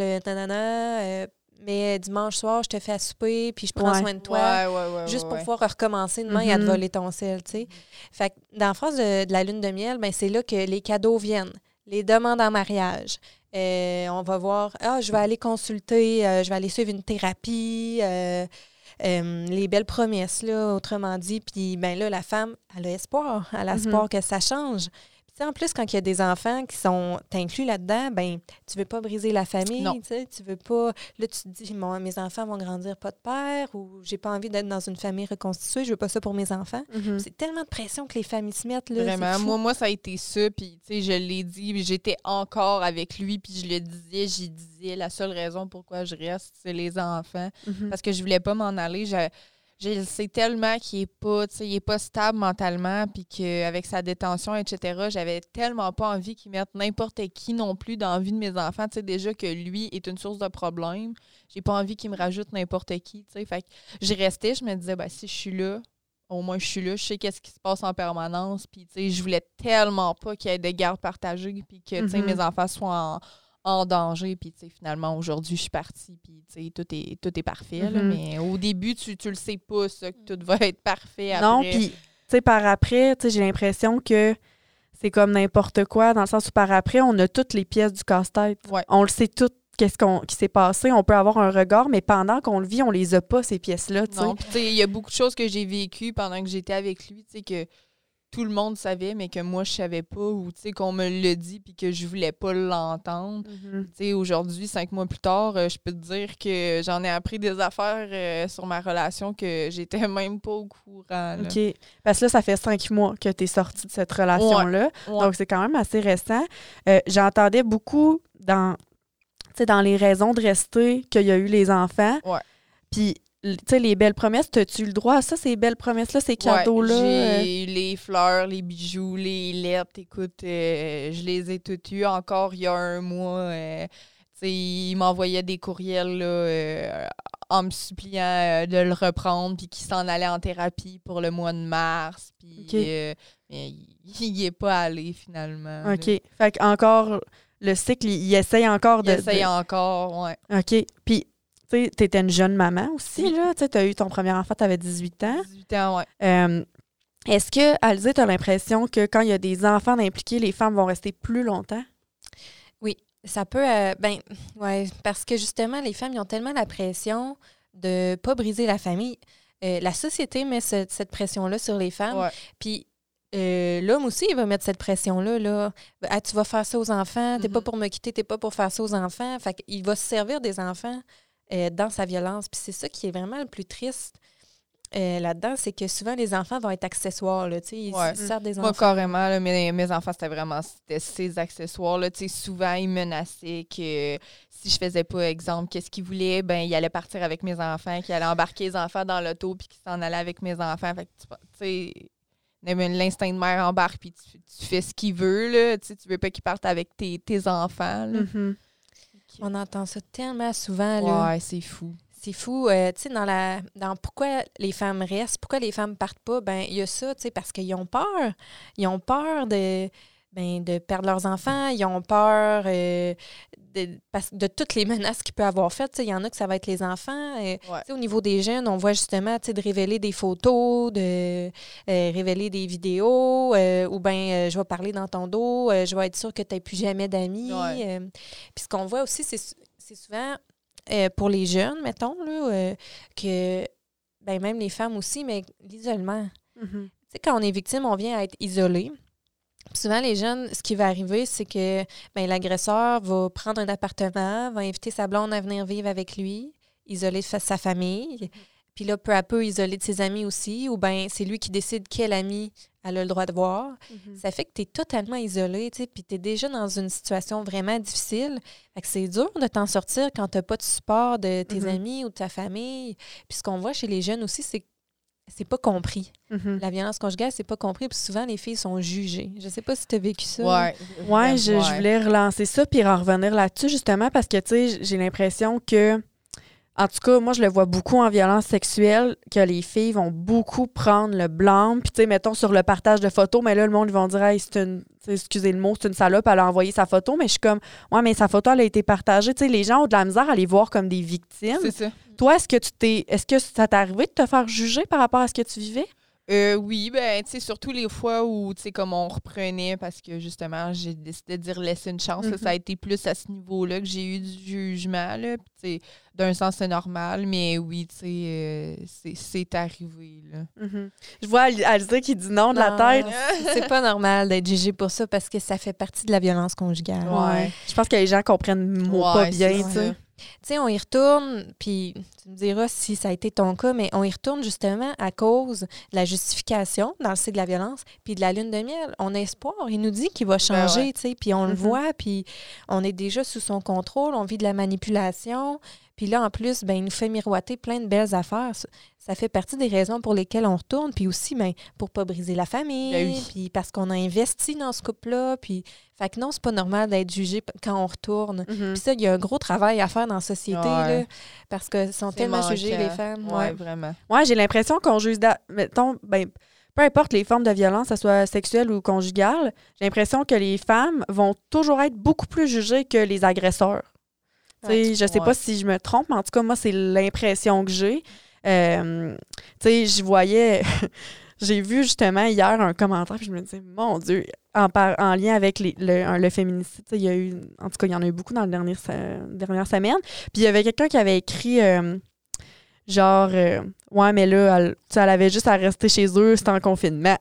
mais dimanche soir, je te fais à souper, puis je prends soin de toi, juste pour pouvoir recommencer demain et à te voler ton sel, tu sais. Fait que dans la phrase de la lune de miel, bien, c'est là que les cadeaux viennent. Les demandes en mariage. On va voir, je vais aller consulter, je vais aller suivre une thérapie, les belles promesses, là, autrement dit. Puis, ben là, la femme, elle a espoir. Elle a espoir que ça change. Puis, en plus, quand il y a des enfants qui sont inclus là-dedans, ben tu veux pas briser la famille. Tu veux pas. Là, tu te dis, mes enfants vont grandir pas de père ou j'ai pas envie d'être dans une famille reconstituée, je veux pas ça pour mes enfants. Mm-hmm. C'est tellement de pression que les familles se mettent. Là, vraiment. Moi, ça a été ça. Puis, tu sais, je l'ai dit, puis j'étais encore avec lui, puis je le disais, j'y disais. La seule raison pourquoi je reste, c'est les enfants. Mm-hmm. Parce que je voulais pas m'en aller. Je sais tellement qu'il n'est pas stable mentalement, puis qu'avec sa détention, etc., j'avais tellement pas envie qu'il mette n'importe qui non plus dans la vie de mes enfants. Tu sais, déjà que lui est une source de problème. J'ai pas envie qu'il me rajoute n'importe qui. Tu sais, fait que je restais, je me disais, si je suis là, au moins je suis là, je sais qu'est-ce qui se passe en permanence. Puis, tu sais, je voulais tellement pas qu'il y ait des gardes partagées, puis que mes enfants soient en danger, puis tu sais, finalement, aujourd'hui, je suis partie, puis tu sais, tout est parfait, là, mais au début, tu le sais pas, ça, que tout va être parfait après. Non, puis, tu sais, par après, tu sais, j'ai l'impression que c'est comme n'importe quoi, dans le sens où par après, on a toutes les pièces du casse-tête. Ouais. On le sait tout, qui s'est passé, on peut avoir un regard, mais pendant qu'on le vit, on les a pas, ces pièces-là, tu sais. Non, puis tu sais, il y a beaucoup de choses que j'ai vécues pendant que j'étais avec lui, tu sais, que tout le monde savait, mais que moi, je savais pas, ou tu sais, qu'on me le dit, puis que je voulais pas l'entendre. Mm-hmm. Tu sais, aujourd'hui, 5 mois plus tard, je peux te dire que j'en ai appris des affaires sur ma relation que j'étais même pas au courant. Là. OK. Parce que là, ça fait 5 mois que tu es sortie de cette relation-là. Ouais. Donc, c'est quand même assez récent. J'entendais beaucoup dans les raisons de rester qu'il y a eu les enfants. Ouais. Puis, tu sais, les belles promesses, t'as-tu le droit à ça, ces belles promesses-là, ces cadeaux-là? J'ai les fleurs, les bijoux, les lettres, écoute, je les ai toutes eues encore il y a 1 mois. Tu sais, il m'envoyait des courriels là, en me suppliant de le reprendre, puis qu'il s'en allait en thérapie pour le mois de mars, puis mais il n'y est pas allé finalement. OK. Là. Fait qu'encore, le cycle, il essaye encore de... Il essaye encore, oui. OK. Puis Tu sais, t'étais une jeune maman aussi, là. Tu sais, t'as eu ton premier enfant, t'avais 18 ans. 18 ans, oui. Est-ce que, Alizée, t'as l'impression que quand il y a des enfants impliqués, les femmes vont rester plus longtemps? Oui, ça peut... parce que justement, les femmes, ils ont tellement la pression de pas briser la famille. La société met cette pression-là sur les femmes. Ouais. Puis l'homme aussi, il va mettre cette pression-là. Là. Ah, tu vas faire ça aux enfants. T'es pas pour me quitter, t'es pas pour faire ça aux enfants. Fait qu'il va se servir des enfants dans sa violence. Puis c'est ça qui est vraiment le plus triste là-dedans, c'est que souvent, les enfants vont être accessoires. Là, ils servent des enfants. Moi, carrément, là, mes enfants, c'était ces accessoires. Là, souvent, ils menaçaient que si je faisais pas, exemple, qu'est-ce qu'ils voulaient, ben ils allaient partir avec mes enfants, qu'ils allaient embarquer les enfants dans l'auto puis qu'ils s'en allaient avec mes enfants. Fait que, tu sais, l'instinct de mère embarque puis tu fais ce qu'il veut. Là, tu veux pas qu'ils partent avec tes enfants. Là. Mm-hmm. Okay. On entend ça tellement souvent. Là. Ouais, c'est fou. C'est fou, tu sais, dans pourquoi les femmes restent, pourquoi les femmes partent pas, ben il y a ça, tu sais, parce qu'ils ont peur. Ils ont peur de perdre leurs enfants, ils ont peur de toutes les menaces qu'ils peuvent avoir faites. Tu sais, il y en a que ça va être les enfants. Tu sais, au niveau des jeunes, on voit justement, tu sais, de révéler des photos, de révéler des vidéos, ou bien je vais parler dans ton dos, je vais être sûre que tu n'as plus jamais d'amis. Ouais. Puis ce qu'on voit aussi, c'est souvent... pour les jeunes, mettons, là, que ben même les femmes aussi, mais l'isolement. Mm-hmm. Tu sais, quand on est victime, on vient à être isolé. Puis souvent, les jeunes, ce qui va arriver, c'est que ben, l'agresseur va prendre un appartement, va inviter sa blonde à venir vivre avec lui, isoler sa famille, puis là, peu à peu, isolé de ses amis aussi, ou bien c'est lui qui décide quel ami elle a le droit de voir. Mm-hmm. Ça fait que tu es totalement isolé, tu sais, puis tu es déjà dans une situation vraiment difficile. Fait que c'est dur de t'en sortir quand tu n'as pas de support de tes amis ou de ta famille. Puis ce qu'on voit chez les jeunes aussi, c'est que c'est pas compris. Mm-hmm. La violence conjugale, c'est pas compris. Puis souvent, les filles sont jugées. Je sais pas si tu as vécu ça. Je voulais relancer ça puis en revenir là-dessus, justement, parce que, tu sais, j'ai l'impression que... En tout cas, moi, je le vois beaucoup en violence sexuelle, que les filles vont beaucoup prendre le blâme. Puis, tu sais, mettons, sur le partage de photos, mais là, le monde, ils vont dire « Hey, c'est une... » excusez le mot, c'est une salope, elle a envoyé sa photo. Mais je suis comme « Ouais, mais sa photo, elle a été partagée. » Tu sais, les gens ont de la misère à les voir comme des victimes. C'est ça. Toi, est-ce que ça t'est arrivé de te faire juger par rapport à ce que tu vivais? Oui, ben tu sais, surtout les fois où, tu sais, comme on reprenait, parce que justement, j'ai décidé de dire laisser une chance, ça a été plus à ce niveau-là que j'ai eu du jugement, là, puis tu sais, d'un sens, c'est normal, mais oui, tu sais, c'est arrivé, là. Mm-hmm. Je vois Alizée qui dit non de la tête. C'est pas normal d'être jugée pour ça, parce que ça fait partie de la violence conjugale. Ouais. Je pense que les gens comprennent pas bien, tu sais. Tu sais, on y retourne, puis tu me diras si ça a été ton cas, mais on y retourne justement à cause de la justification dans le cycle de la violence, puis de la lune de miel. On a espoir, il nous dit qu'il va changer, tu sais, puis on le voit, puis on est déjà sous son contrôle, on vit de la manipulation, puis là, en plus, ben il nous fait miroiter plein de belles affaires. Ça fait partie des raisons pour lesquelles on retourne, puis aussi, ben pour pas briser la famille, puis parce qu'on a investi dans ce couple-là, puis... Fait que non, c'est pas normal d'être jugé quand on retourne. Mm-hmm. Puis ça, il y a un gros travail à faire dans la société, là, parce que sont tellement jugées, les femmes. Oui, vraiment. Oui, j'ai l'impression qu'on juge... Mettons, ben, peu importe les formes de violence, que ce soit sexuelle ou conjugale, j'ai l'impression que les femmes vont toujours être beaucoup plus jugées que les agresseurs. Ouais, je sais pas si je me trompe, mais en tout cas, moi, c'est l'impression que j'ai. Tu sais, je voyais... J'ai vu justement hier un commentaire, puis je me disais, mon Dieu, en lien avec le féminicide, il y a eu, en tout cas, il y en a eu beaucoup dans les dernières semaines. Puis il y avait quelqu'un qui avait écrit, ouais, mais là, elle avait juste à rester chez eux, c'était en confinement.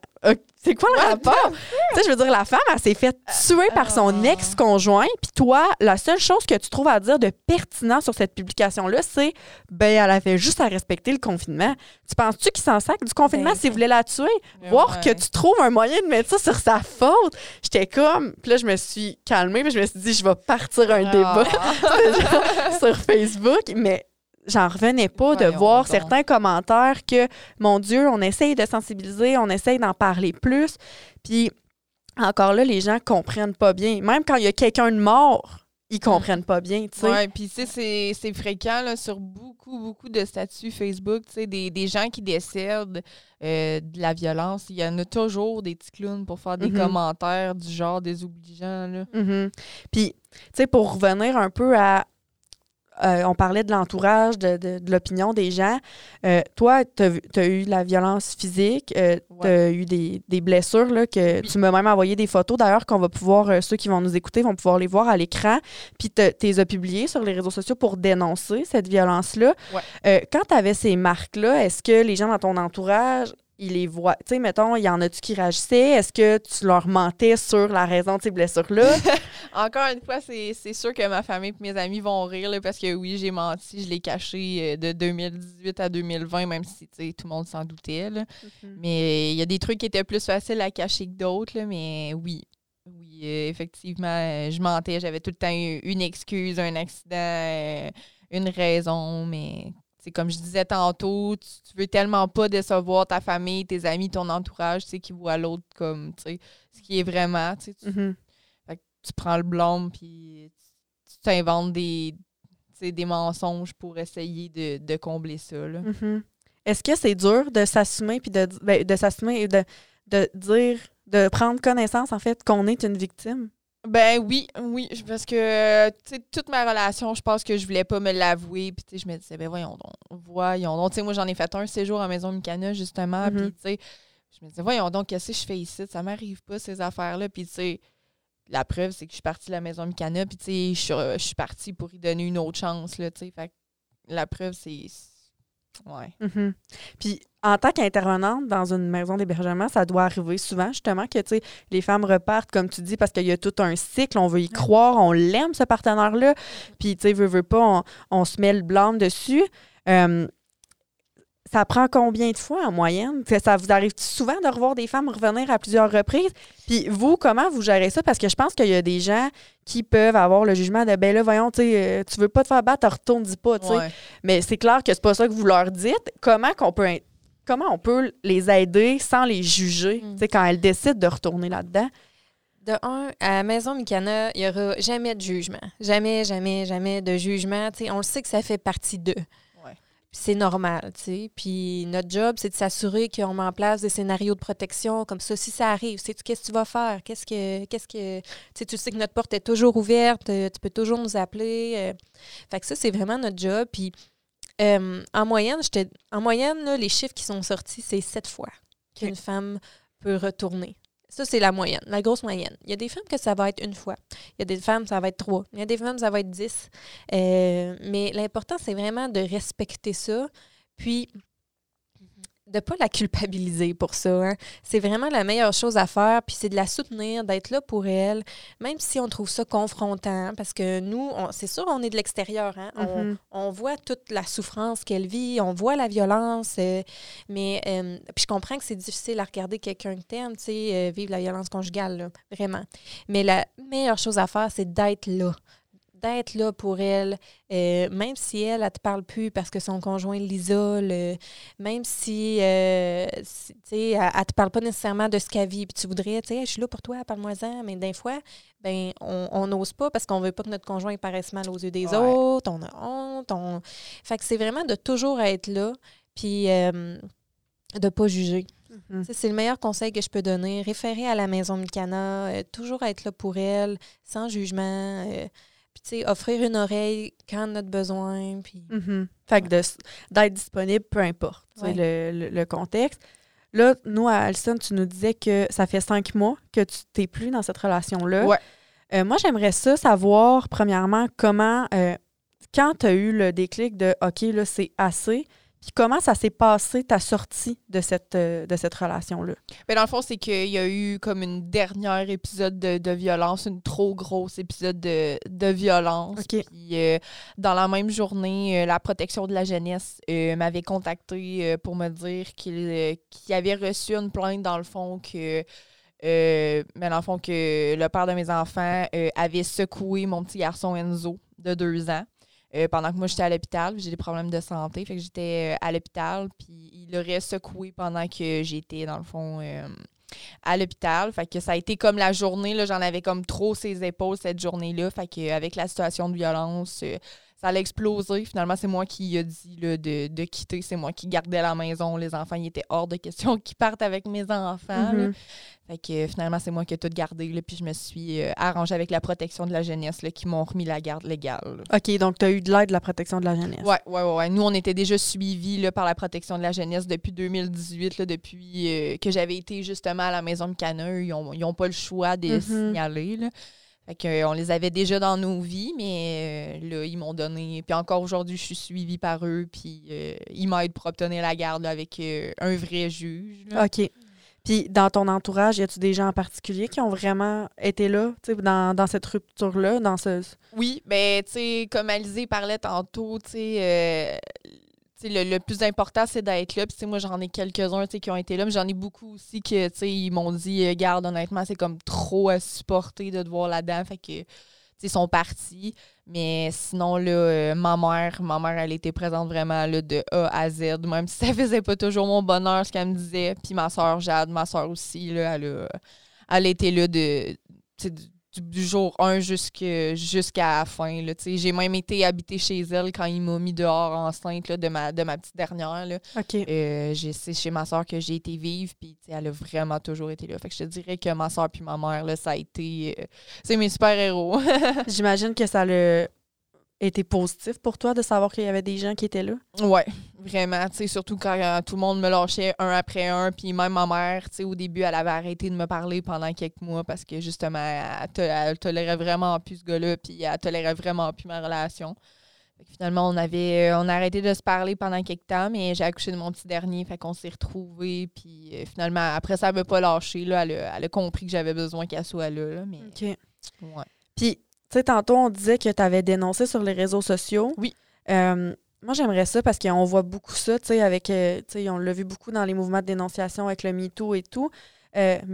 C'est quoi le rapport? Tu sais, je veux dire, la femme, elle s'est fait tuer par son ex-conjoint, puis toi, la seule chose que tu trouves à dire de pertinent sur cette publication-là, c'est ben elle avait juste à respecter le confinement. Tu penses-tu qu'il s'en sacre du confinement s'il voulait la tuer? Voir que tu trouves un moyen de mettre ça sur sa faute. J'étais comme... Puis là, je me suis calmée, puis je me suis dit, je vais partir un débat sur Facebook, mais... J'en revenais pas de voir certains commentaires que, mon Dieu, on essaye de sensibiliser, on essaye d'en parler plus. Puis, encore là, les gens comprennent pas bien. Même quand il y a quelqu'un de mort, ils comprennent pas bien, tu sais. Oui, puis tu sais, c'est fréquent là, sur beaucoup de statuts Facebook, tu sais, des gens qui décèdent de la violence. Il y en a toujours des petits clowns pour faire des commentaires du genre désobligeants, là. Mm-hmm. Puis, tu sais, pour revenir un peu à On parlait de l'entourage, de l'opinion des gens. Toi, tu as eu de la violence physique, tu as eu des blessures là, que tu m'as même envoyé des photos d'ailleurs qu'on va pouvoir, ceux qui vont nous écouter vont pouvoir les voir à l'écran. Puis tu les as publiées sur les réseaux sociaux pour dénoncer cette violence-là. Ouais. Quand tu avais ces marques-là, est-ce que les gens dans ton entourage, ils les voient? Tu sais, mettons, il y en a-tu qui réagissaient? Est-ce que tu leur mentais sur la raison de ces blessures-là? Encore une fois, c'est sûr que ma famille et mes amis vont rire là, parce que oui, j'ai menti, je l'ai caché de 2018 à 2020, même si tout le monde s'en doutait. Là. Mm-hmm. Mais il y a des trucs qui étaient plus faciles à cacher que d'autres, là, mais oui. Oui, effectivement, je mentais. J'avais tout le temps une excuse, un accident, une raison, mais... C'est comme je disais tantôt, tu veux tellement pas décevoir ta famille, tes amis, ton entourage, tu sais, qui voient l'autre comme, tu sais, ce qui est vraiment, tu sais. Mm-hmm. Fait que tu prends le blâme, puis tu t'inventes des mensonges pour essayer de combler ça, là. Mm-hmm. Est-ce que c'est dur de s'assumer, puis de s'assumer et de dire, de prendre connaissance, en fait, qu'on est une victime? Ben oui, parce que tu sais toute ma relation, je pense que je voulais pas me l'avouer, puis tu sais je me disais ben voyons donc, tu sais moi j'en ai fait un séjour à Maison Mikana justement, mm-hmm. Puis tu sais je me disais voyons donc qu'est-ce que je fais ici, ça m'arrive pas ces affaires là, puis tu sais la preuve c'est que je suis partie de la Maison Mikana, puis tu sais je suis partie pour y donner une autre chance là, tu sais fait la preuve c'est ouais. Mm-hmm. Puis en tant qu'intervenante dans une maison d'hébergement, ça doit arriver souvent, justement, que tu sais, les femmes repartent, comme tu dis, parce qu'il y a tout un cycle, on veut y croire, on l'aime, ce partenaire-là, puis tu sais, veut pas, on se met le blâme dessus. Ça prend combien de fois en moyenne? Ça vous arrive souvent de revoir des femmes revenir à plusieurs reprises? Puis vous, comment vous gérez ça? Parce que je pense qu'il y a des gens qui peuvent avoir le jugement de « ben là, voyons, tu veux pas te faire battre, retourne-y pas. » Ouais. Mais c'est clair que c'est pas ça que vous leur dites. Comment on peut les aider sans les juger, tu sais, quand elles décident de retourner là-dedans? De un, à Maison Mikana, il n'y aura jamais de jugement. Jamais de jugement. Tu sais, on le sait que ça fait partie d'eux. C'est normal, tu sais. Puis notre job, c'est de s'assurer qu'on met en place des scénarios de protection comme ça. Si ça arrive, sais-tu qu'est-ce que tu vas faire? Qu'est-ce que tu sais que notre porte est toujours ouverte, tu peux toujours nous appeler. Fait que ça, c'est vraiment notre job. Puis en moyenne là, les chiffres qui sont sortis, c'est 7 fois qu'une femme peut retourner. Ça, c'est la moyenne, la grosse moyenne. Il y a des femmes que ça va être 1 fois. Il y a des femmes, ça va être 3. Il y a des femmes, ça va être 10. Mais l'important, c'est vraiment de respecter ça, puis de ne pas la culpabiliser pour ça. Hein. C'est vraiment la meilleure chose à faire, puis c'est de la soutenir, d'être là pour elle, même si on trouve ça confrontant, parce que nous, c'est sûr, on est de l'extérieur. Hein. Mm-hmm. On voit toute la souffrance qu'elle vit, on voit la violence, mais puis je comprends que c'est difficile à regarder quelqu'un que t'aimes, tu sais, vivre la violence conjugale, là, vraiment. Mais la meilleure chose à faire, c'est d'être là pour elle, même si elle ne te parle plus parce que son conjoint l'isole, même si, elle ne te parle pas nécessairement de ce qu'elle vit, puis tu voudrais, je suis là pour toi, parle-moi-en, mais des fois, ben, on n'ose pas parce qu'on ne veut pas que notre conjoint paraisse mal aux yeux des autres, on a honte, Fait que c'est vraiment de toujours être là, puis de ne pas juger. Mm-hmm. Ça, c'est le meilleur conseil que je peux donner, référer à la Maison Mikana, toujours être là pour elle, sans jugement, puis, tu sais, offrir une oreille quand on a besoin. Puis... Mm-hmm. Fait que d'être disponible, peu importe le contexte. Là, nous, à Alison, tu nous disais que ça fait 5 mois que tu t'es plus dans cette relation-là. Ouais. Moi, j'aimerais savoir, premièrement, comment, quand tu as eu le déclic de « OK, là, c'est assez », puis comment ça s'est passé, ta sortie de cette relation-là? Bien, dans le fond, c'est qu'il y a eu comme une dernière épisode de violence, une trop grosse épisode de violence. Okay. Puis dans la même journée, la protection de la jeunesse m'avait contactée pour me dire qu'il avait reçu une plainte, dans le fond, que le père de mes enfants avait secoué mon petit garçon Enzo de 2 ans. Pendant que moi, j'étais à l'hôpital, j'ai des problèmes de santé, fait que j'étais à l'hôpital, puis il l'aurait secoué pendant que j'étais, dans le fond, à l'hôpital. Fait que ça a été comme la journée, là, j'en avais comme trop ses épaules cette journée-là, fait qu'avec la situation de violence, Ça allait exploser. Finalement, c'est moi qui ai dit là, de quitter. C'est moi qui gardais la maison. Les enfants, ils étaient hors de question qu'ils partent avec mes enfants. Mm-hmm. Fait que finalement, c'est moi qui ai tout gardé. Là, puis je me suis arrangée avec la protection de la jeunesse là, qui m'ont remis la garde légale. Là. OK, donc tu as eu de l'aide de la protection de la jeunesse. Oui. Nous, on était déjà suivis là, par la protection de la jeunesse depuis 2018, là, depuis que j'avais été justement à la Maison Mikana. Ils n'ont pas le choix de signaler. Là. Fait qu'on les avait déjà dans nos vies, mais là, ils m'ont donné... Puis encore aujourd'hui, je suis suivie par eux, puis ils m'aident pour obtenir la garde là, avec un vrai juge. Là. OK. Puis dans ton entourage, y a-tu des gens en particulier qui ont vraiment été là, tu sais, dans cette rupture-là, dans ce... Oui, bien, tu sais, comme Alizée parlait tantôt, tu sais... le plus important, c'est d'être là. Puis moi, j'en ai quelques-uns qui ont été là, mais j'en ai beaucoup aussi que ils m'ont dit « Garde, honnêtement, c'est comme trop à supporter de te voir là-dedans. » Fait que ils sont partis. Mais sinon, là, ma mère, elle était présente vraiment là, de A à Z, même si ça faisait pas toujours mon bonheur, ce qu'elle me disait. Puis ma soeur Jade, ma soeur aussi, là, elle était là du jour 1 jusqu'à la fin. Là, j'ai même été habiter chez elle quand ils m'ont mis dehors enceinte là, de ma petite dernière. Là. Okay. C'est chez ma soeur que j'ai été vivre, puis elle a vraiment toujours été là. Fait que je te dirais que ma soeur puis ma mère, là, ça a été... c'est mes super-héros. J'imagine que ça l'a été positif pour toi de savoir qu'il y avait des gens qui étaient là? Oui, vraiment. Surtout quand tout le monde me lâchait un après un. Puis même ma mère, au début, elle avait arrêté de me parler pendant quelques mois parce que justement, elle tolérait vraiment plus ce gars-là, puis elle tolérait vraiment plus ma relation. Fait que finalement, on a arrêté de se parler pendant quelques temps, mais j'ai accouché de mon petit dernier, fait qu'on s'est retrouvés. Puis finalement, après ça, elle m'a pas lâché. Là, elle a compris que j'avais besoin qu'elle soit là. Là, mais, OK. Ouais. Puis... Tu sais, tantôt, on disait que tu avais dénoncé sur les réseaux sociaux. Oui. Moi, j'aimerais ça parce qu'on voit beaucoup ça, tu sais, on l'a vu beaucoup dans les mouvements de dénonciation avec le MeToo et tout. Je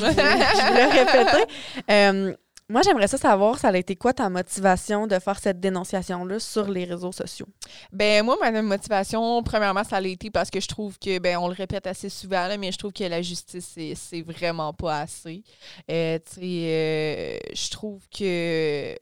voulais répéter. Moi, j'aimerais ça savoir, ça a été quoi ta motivation de faire cette dénonciation-là sur les réseaux sociaux? Bien, moi, ma motivation, premièrement, ça a été parce que je trouve que, bien, on le répète assez souvent, là, mais je trouve que la justice, c'est vraiment pas assez. Je trouve que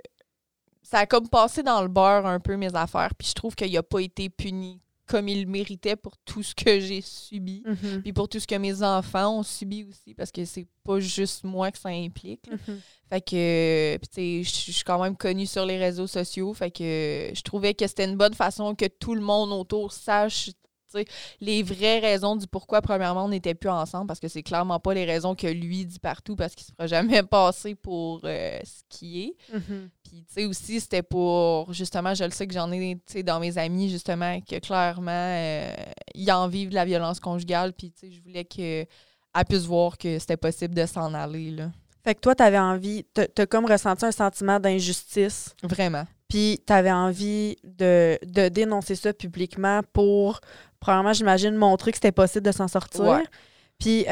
ça a comme passé dans le beurre un peu mes affaires, puis je trouve qu'il n'a pas été puni comme il méritait pour tout ce que j'ai subi, puis pour tout ce que mes enfants ont subi aussi, parce que c'est pas juste moi que ça implique. Mm-hmm. Fait que, tu sais, je suis quand même connue sur les réseaux sociaux, fait que je trouvais que c'était une bonne façon que tout le monde autour sache, tu sais, les vraies raisons du pourquoi, premièrement, on n'était plus ensemble, parce que c'est clairement pas les raisons que lui dit partout, parce qu'il se fera jamais passer pour ce qui est. Mm-hmm. Puis, tu sais, aussi, c'était pour, justement, je le sais que j'en ai, tu sais, dans mes amis, justement, que clairement, ils en vivent de la violence conjugale, puis, tu sais, je voulais qu'elle puisse voir que c'était possible de s'en aller, là. Fait que toi, t'avais envie, t'as comme ressenti un sentiment d'injustice. Vraiment. Puis, t'avais envie de dénoncer ça publiquement pour, probablement, j'imagine, montrer que c'était possible de s'en sortir. Puis,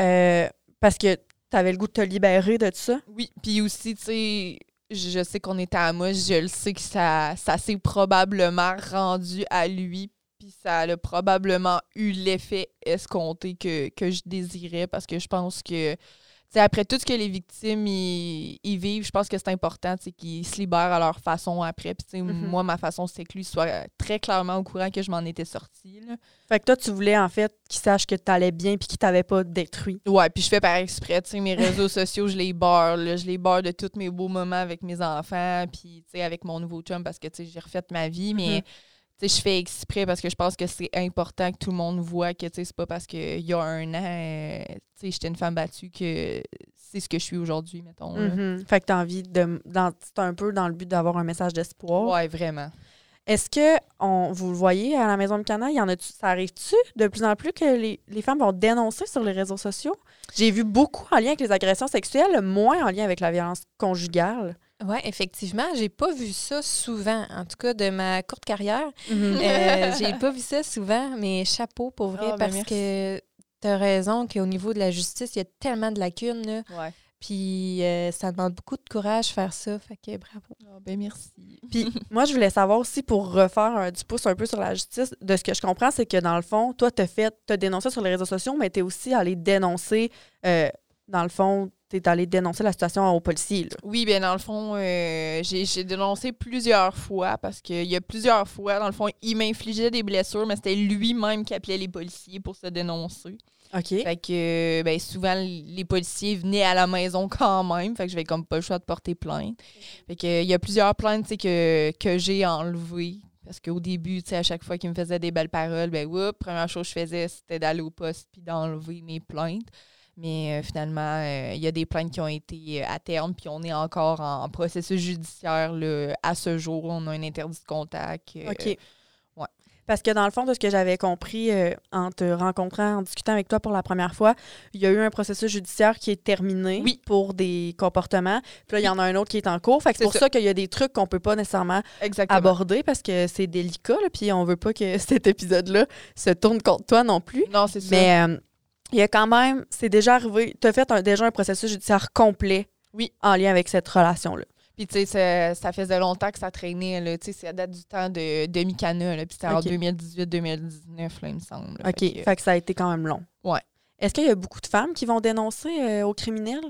parce que t'avais le goût de te libérer de tout ça. Oui, puis aussi, tu sais... Je sais qu'on était à moi, je le sais que ça s'est probablement rendu à lui, puis ça a probablement eu l'effet escompté que je désirais, parce que je pense que, tu sais, après tout ce que les victimes ils vivent, je pense que c'est important, tu sais, qu'ils se libèrent à leur façon après. Puis, tu sais, moi, ma façon, c'est que lui soit très clairement au courant que je m'en étais sortie, là. Fait que toi, tu voulais, en fait, qu'il sache que t'allais bien puis qu'il t'avait pas détruit. Ouais, puis je fais par exprès, tu sais, mes réseaux sociaux, je les beurre, là, je les beurre de tous mes beaux moments avec mes enfants, puis, tu sais, avec mon nouveau chum, parce que, tu sais, j'ai refait ma vie, mais, tu sais, je fais exprès parce que je pense que c'est important que tout le monde voit que, tu sais, c'est pas parce qu'il y a un an, tu sais, j'étais une femme battue que c'est ce que je suis aujourd'hui, mettons. Mm-hmm. Fait que t'as envie c'est un peu dans le but d'avoir un message d'espoir. Ouais, vraiment. Est-ce que vous le voyez à la Maison Mikana, ça arrive-tu de plus en plus que les femmes vont dénoncer sur les réseaux sociaux? J'ai vu beaucoup en lien avec les agressions sexuelles, moins en lien avec la violence conjugale. Oui, effectivement. J'ai pas vu ça souvent, en tout cas de ma courte carrière. J'ai pas vu ça souvent, mais chapeau pour vrai, parce que t'as raison qu'au niveau de la justice, il y a tellement de lacunes, là. Ouais. Puis ça demande beaucoup de courage faire ça. Fait que bravo. Oh, ben merci. Puis moi, je voulais savoir aussi, pour refaire du pouce un peu sur la justice, de ce que je comprends, c'est que dans le fond, toi, t'as dénoncé sur les réseaux sociaux, mais t'es aussi allé dénoncer, dans le fond, t'es allée dénoncer la situation aux policiers. Là. Oui, bien, dans le fond, j'ai dénoncé plusieurs fois parce qu'il y a plusieurs fois, dans le fond, il m'infligeait des blessures, mais c'était lui-même qui appelait les policiers pour se dénoncer. OK. Fait que, ben, souvent, les policiers venaient à la maison quand même. Fait que j'avais comme pas le choix de porter plainte. Fait que, il y a plusieurs plaintes, tu sais, que j'ai enlevées. Parce qu'au début, tu sais, à chaque fois qu'il me faisait des belles paroles, ben, oups, première chose que je faisais, c'était d'aller au poste puis d'enlever mes plaintes. Mais finalement, il y a des plaintes qui ont été à terme, puis on est encore en processus judiciaire là, à ce jour. On a un interdit de contact. OK. Ouais. Parce que dans le fond, de ce que j'avais compris en te rencontrant, en discutant avec toi pour la première fois, il y a eu un processus judiciaire qui est terminé oui. pour des comportements. Puis là, il y en a un autre qui est en cours. Fait que c'est pour ça qu'il y a des trucs qu'on ne peut pas nécessairement Exactement. Aborder parce que c'est délicat. Là, puis on ne veut pas que cet épisode-là se tourne contre toi non plus. Non, c'est ça. Mais il y a quand même, c'est déjà arrivé, tu as fait déjà un processus judiciaire complet oui. en lien avec cette relation-là. Puis, tu sais, ça faisait longtemps que ça traînait, là. Tu sais, c'est à date du temps de Mikana, là. Puis c'était okay. en 2018-2019, là, il me semble. Là. OK. Fait que ça a été quand même long. Ouais. Est-ce qu'il y a beaucoup de femmes qui vont dénoncer aux criminels?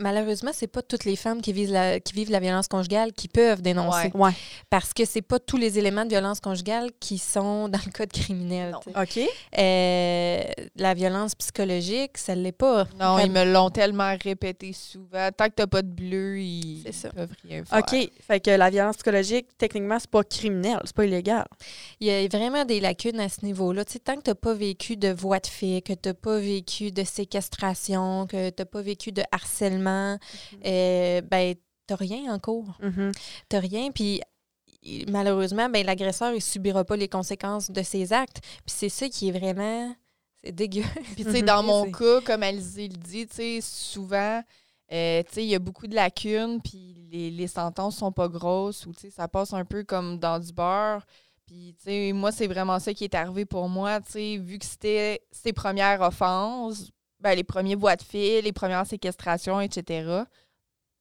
Malheureusement, c'est pas toutes les femmes qui vivent la violence conjugale qui peuvent dénoncer. Ouais. Ouais. Parce que c'est pas tous les éléments de violence conjugale qui sont dans le code criminel. OK. La violence psychologique, ça l'est pas. Non, ils me l'ont tellement répété souvent. Tant que t'as pas de bleu, ils peuvent rien faire. OK. Fait que la violence psychologique, techniquement, c'est pas criminel, c'est pas illégal. Il y a vraiment des lacunes à ce niveau-là. Tu sais, tant que t'as pas vécu de voies de fait, que t'as pas vécu de séquestration, que t'as pas vécu de harcèlement, ben, t'as rien en cours. Mm-hmm. T'as rien, puis malheureusement, ben, l'agresseur, il subira pas les conséquences de ses actes. Puis c'est ça qui est vraiment... C'est dégueu. Puis tu sais, dans mon cas, comme Alizée le dit, tu sais, souvent, tu sais, il y a beaucoup de lacunes, puis les sentences sont pas grosses, ou tu sais, ça passe un peu comme dans du beurre. Puis, tu sais, moi, c'est vraiment ça qui est arrivé pour moi, tu sais, vu que c'était ses premières offenses, ben, les premiers voies de fait, les premières séquestrations, etc.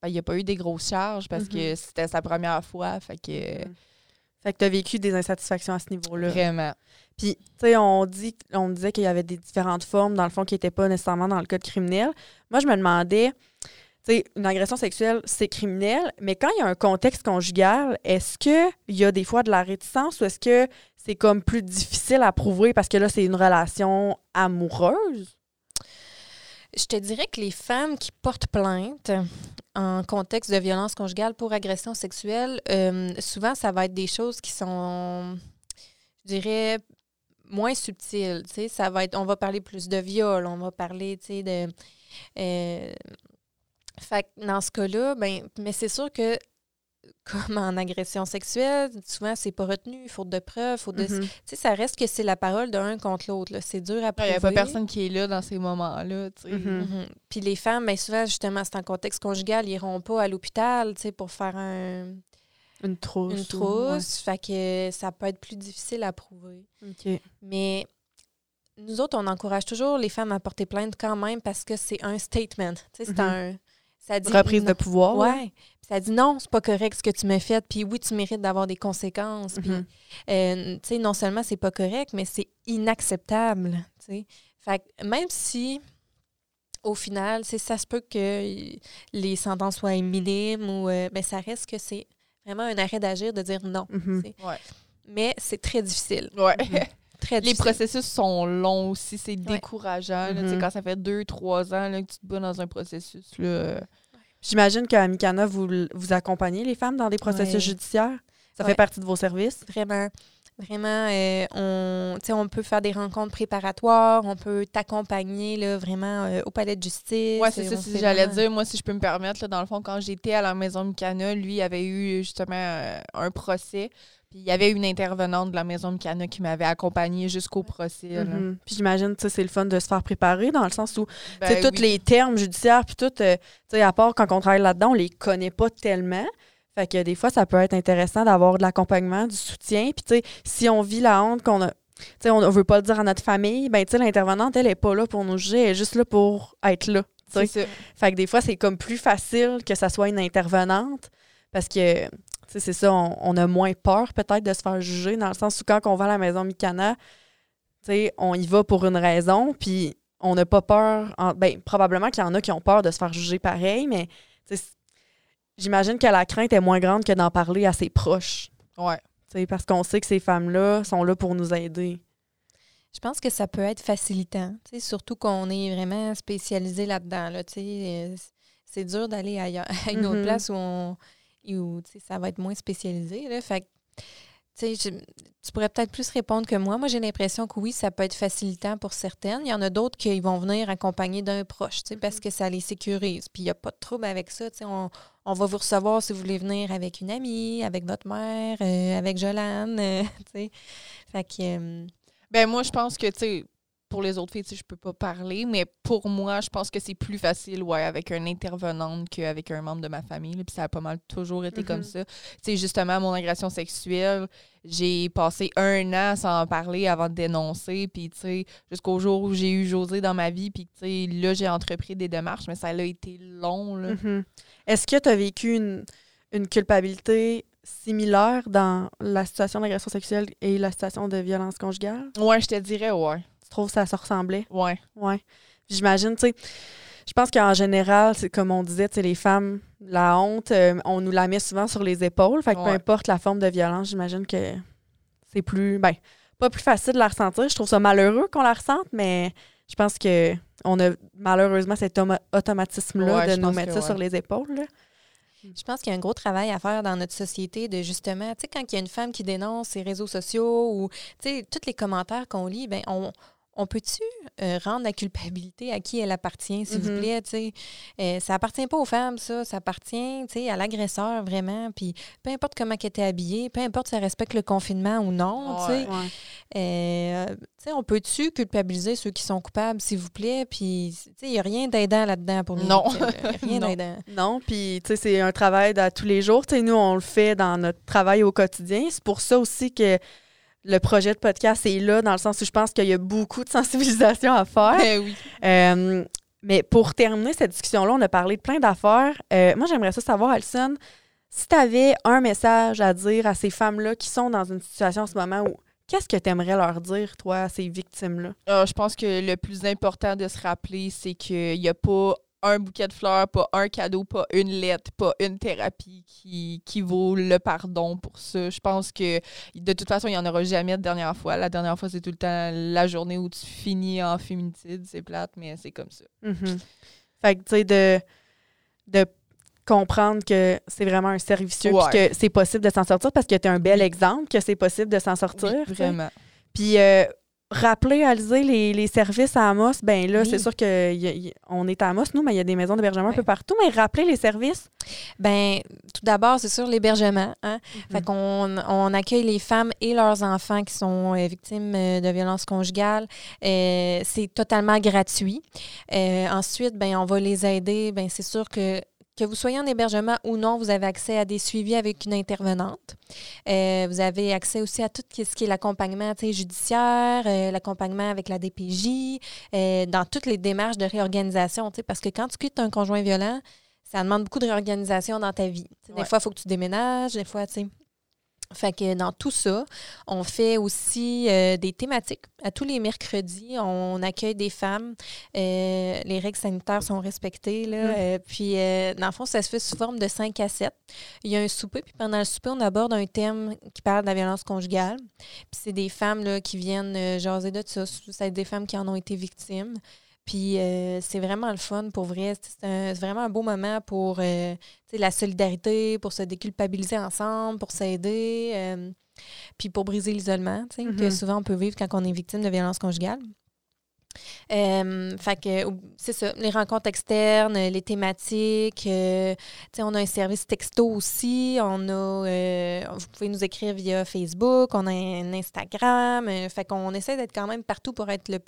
Ben, il n'y a pas eu des grosses charges parce que c'était sa première fois. Fait que tu as vécu des insatisfactions à ce niveau-là. Vraiment. Puis, tu sais, on disait qu'il y avait des différentes formes, dans le fond, qui n'étaient pas nécessairement dans le code criminel. Moi, je me demandais, tu sais, une agression sexuelle, c'est criminel, mais quand il y a un contexte conjugal, est-ce qu'il y a des fois de la réticence ou est-ce que c'est comme plus difficile à prouver parce que là, c'est une relation amoureuse? Je te dirais que les femmes qui portent plainte en contexte de violence conjugale pour agression sexuelle, souvent, ça va être des choses qui sont, je dirais, moins subtiles. Tu sais, ça va être, on va parler plus de viol, on va parler, tu sais, de... Fait que dans ce cas-là, ben, mais c'est sûr que comme en agression sexuelle, souvent, c'est pas retenu, faute de preuves, faute de... Tu sais, ça reste que c'est la parole d'un contre l'autre, là. C'est dur à prouver. Il n'y a pas personne qui est là dans ces moments-là, tu sais. Puis les femmes, bien souvent, justement, c'est en contexte conjugal, ils n'iront pas à l'hôpital, tu sais, pour faire une trousse. Fait que ça peut être plus difficile à prouver. OK. Mais... Nous autres, on encourage toujours les femmes à porter plainte quand même parce que c'est un statement. Tu sais, c'est ça dit reprise de pouvoir. Ouais. Ça dit non, c'est pas correct ce que tu m'as fait, puis oui, tu mérites d'avoir des conséquences. Puis, tu sais, non seulement c'est pas correct, mais c'est inacceptable. Tu sais, fait que même si, au final, tu sais, ça se peut que les sentences soient minimes ou, ben, ça reste que c'est vraiment un arrêt d'agir de dire non. Tu sais. Ouais. Mais c'est très difficile. Ouais. Les processus sont longs aussi, c'est décourageant. Là, quand ça fait 2-3 ans là, que tu te bats dans un processus. Là. J'imagine qu'à Mikana, vous accompagnez les femmes dans des processus judiciaires. Ça fait partie de vos services? Vraiment. Vraiment, on peut faire des rencontres préparatoires, on peut t'accompagner là, vraiment au palais de justice. Oui, c'est ça, si j'allais dire. Moi, si je peux me permettre, là, dans le fond, quand j'étais à la Maison Mikana, lui avait eu justement un procès. Puis il y avait une intervenante de la Maison Mikana qui m'avait accompagnée jusqu'au procès. Là. Puis j'imagine, tu sais, c'est le fun de se faire préparer dans le sens où, ben, tu sais, tous les termes judiciaires, puis tout, tu sais, à part quand on travaille là-dedans, on les connaît pas tellement. Fait que des fois, ça peut être intéressant d'avoir de l'accompagnement, du soutien. Puis tu sais, si on vit la honte qu'on a, tu sais, on veut pas le dire à notre famille, ben tu sais, l'intervenante, elle est pas là pour nous juger, elle est juste là pour être là. C'est ça. Fait que des fois, c'est comme plus facile que ça soit une intervenante parce que... T'sais, c'est ça, on a moins peur peut-être de se faire juger, dans le sens où quand on va à la Maison Mikana, on y va pour une raison, puis on n'a pas peur. Ben, probablement qu'il y en a qui ont peur de se faire juger pareil, mais j'imagine que la crainte est moins grande que d'en parler à ses proches. Ouais. Parce qu'on sait que ces femmes-là sont là pour nous aider. Je pense que ça peut être facilitant, surtout qu'on est vraiment spécialisé là-dedans. Là, c'est dur d'aller ailleurs, à une autre place où, où ça va être moins spécialisé. Là, fait que, tu pourrais peut-être plus répondre que moi. Moi, j'ai l'impression que oui, ça peut être facilitant pour certaines. Il y en a d'autres qui vont venir accompagnés d'un proche parce que ça les sécurise. Puis il n'y a pas de trouble avec ça. On va vous recevoir si vous voulez venir avec une amie, avec votre mère, avec Jolanne. Fait que... Ben moi, je pense que, tu sais, pour les autres filles, je peux pas parler, mais pour moi, je pense que c'est plus facile, ouais, avec une intervenante qu'avec un membre de ma famille. Puis ça a pas mal toujours été comme ça. Tu sais, justement, mon agression sexuelle, j'ai passé 1 an sans en parler avant de dénoncer. Puis, tu sais, jusqu'au jour où j'ai eu Josée dans ma vie, puis, tu sais, là, j'ai entrepris des démarches, mais ça a été long, là. Est-ce que tu as vécu une culpabilité similaire dans la situation d'agression sexuelle et la situation de violence conjugale? Ouais, je te dirais, ouais. Tu trouves que ça se ressemblait? Ouais. Ouais. J'imagine, tu sais, je pense qu'en général, c'est comme on disait, tu sais, les femmes, la honte, on nous la met souvent sur les épaules. Fait que peu importe la forme de violence, j'imagine que c'est plus, ben, pas plus facile de la ressentir. Je trouve ça malheureux qu'on la ressente, mais je pense que on a malheureusement cet automatisme-là de nous mettre ça sur les épaules, là. Je pense qu'il y a un gros travail à faire dans notre société de justement, tu sais, quand il y a une femme qui dénonce ses réseaux sociaux ou, tu sais, tous les commentaires qu'on lit, ben on peut-tu rendre la culpabilité à qui elle appartient, s'il vous plaît, tu sais? Ça appartient pas aux femmes, ça. Ça appartient, tu sais, à l'agresseur, vraiment. Puis peu importe comment elle était habillée, peu importe si elle respecte le confinement ou non, tu sais. Tu sais, on peut-tu culpabiliser ceux qui sont coupables, s'il vous plaît? Puis, tu sais, il n'y a rien d'aidant là-dedans pour nous. Non. Rien d'aidant. Non, puis, tu sais, c'est un travail à tous les jours. Tu sais, nous, on le fait dans notre travail au quotidien. C'est pour ça aussi que le projet de podcast est là, dans le sens où je pense qu'il y a beaucoup de sensibilisation à faire. Mais pour terminer cette discussion-là, on a parlé de plein d'affaires. Moi, j'aimerais ça savoir, Alison, si tu avais un message à dire à ces femmes-là qui sont dans une situation en ce moment où qu'est-ce que tu aimerais leur dire, toi, à ces victimes-là? Je pense que le plus important de se rappeler, c'est qu'il n'y a pas un bouquet de fleurs, pas un cadeau, pas une lettre, pas une thérapie qui vaut le pardon pour ça. Je pense que, de toute façon, il n'y en aura jamais de dernière fois. La dernière fois, c'est tout le temps la journée où tu finis en féminicide. C'est plate, mais c'est comme ça. Fait que, tu sais, de comprendre que c'est vraiment un service, puis que c'est possible de s'en sortir, parce que tu es un bel exemple que c'est possible de s'en sortir. Oui, vraiment. Puis... rappeler, Alizée, les services à Amos, ben là, c'est sûr qu'on est à Amos, nous, mais il y a des maisons d'hébergement un peu partout, mais rappeler les services? Ben tout d'abord, c'est sûr, l'hébergement. Hein? Fait qu'on accueille les femmes et leurs enfants qui sont victimes de violences conjugales. C'est totalement gratuit. Ensuite, ben on va les aider. Ben c'est sûr que vous soyez en hébergement ou non, vous avez accès à des suivis avec une intervenante. Vous avez accès aussi à tout ce qui est l'accompagnement judiciaire, l'accompagnement avec la DPJ, dans toutes les démarches de réorganisation. Parce que quand tu quittes un conjoint violent, ça demande beaucoup de réorganisation dans ta vie. Des fois, il faut que tu déménages, des fois, tu sais. Fait que dans tout ça, on fait aussi des thématiques. À tous les mercredis, on accueille des femmes. Les règles sanitaires sont respectées, là. Puis, dans le fond, ça se fait sous forme de 5 à 7. Il y a un souper, puis pendant le souper, on aborde un thème qui parle de la violence conjugale. Puis c'est des femmes là, qui viennent jaser de ça. C'est des femmes qui en ont été victimes. Puis c'est vraiment le fun, pour vrai. C'est vraiment un beau moment pour la solidarité, pour se déculpabiliser ensemble, pour s'aider, puis pour briser l'isolement, que souvent on peut vivre quand on est victime de violences conjugales. Fait que c'est ça, les rencontres externes, les thématiques, on a un service texto aussi, on a vous pouvez nous écrire via Facebook, on a un Instagram, fait qu'on essaie d'être quand même partout pour être le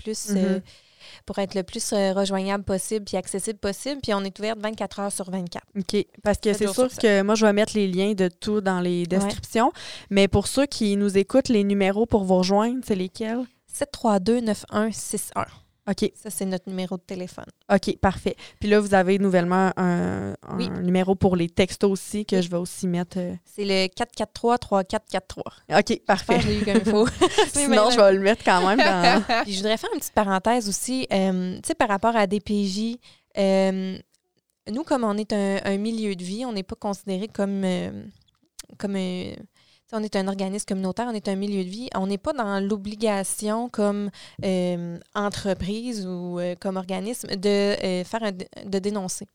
plus rejoignable possible puis accessible possible, puis on est ouverte 24 heures sur 24. OK, parce que c'est sûr que moi, je vais mettre les liens de tout dans les descriptions, mais pour ceux qui nous écoutent, les numéros pour vous rejoindre, c'est lesquels? 732-9161. OK. Ça, c'est notre numéro de téléphone. OK, parfait. Puis là, vous avez nouvellement un numéro pour les textos aussi que je vais aussi mettre. C'est le 443-3443. OK, parfait. Je pense que je l'ai eu comme il faut. Sinon, je vais le mettre quand même. Dans... Puis je voudrais faire une petite parenthèse aussi. Tu sais, par rapport à DPJ, nous, comme on est un milieu de vie, on n'est pas considéré comme... on est un organisme communautaire, on est un milieu de vie. On n'est pas dans l'obligation comme entreprise ou comme organisme de dénoncer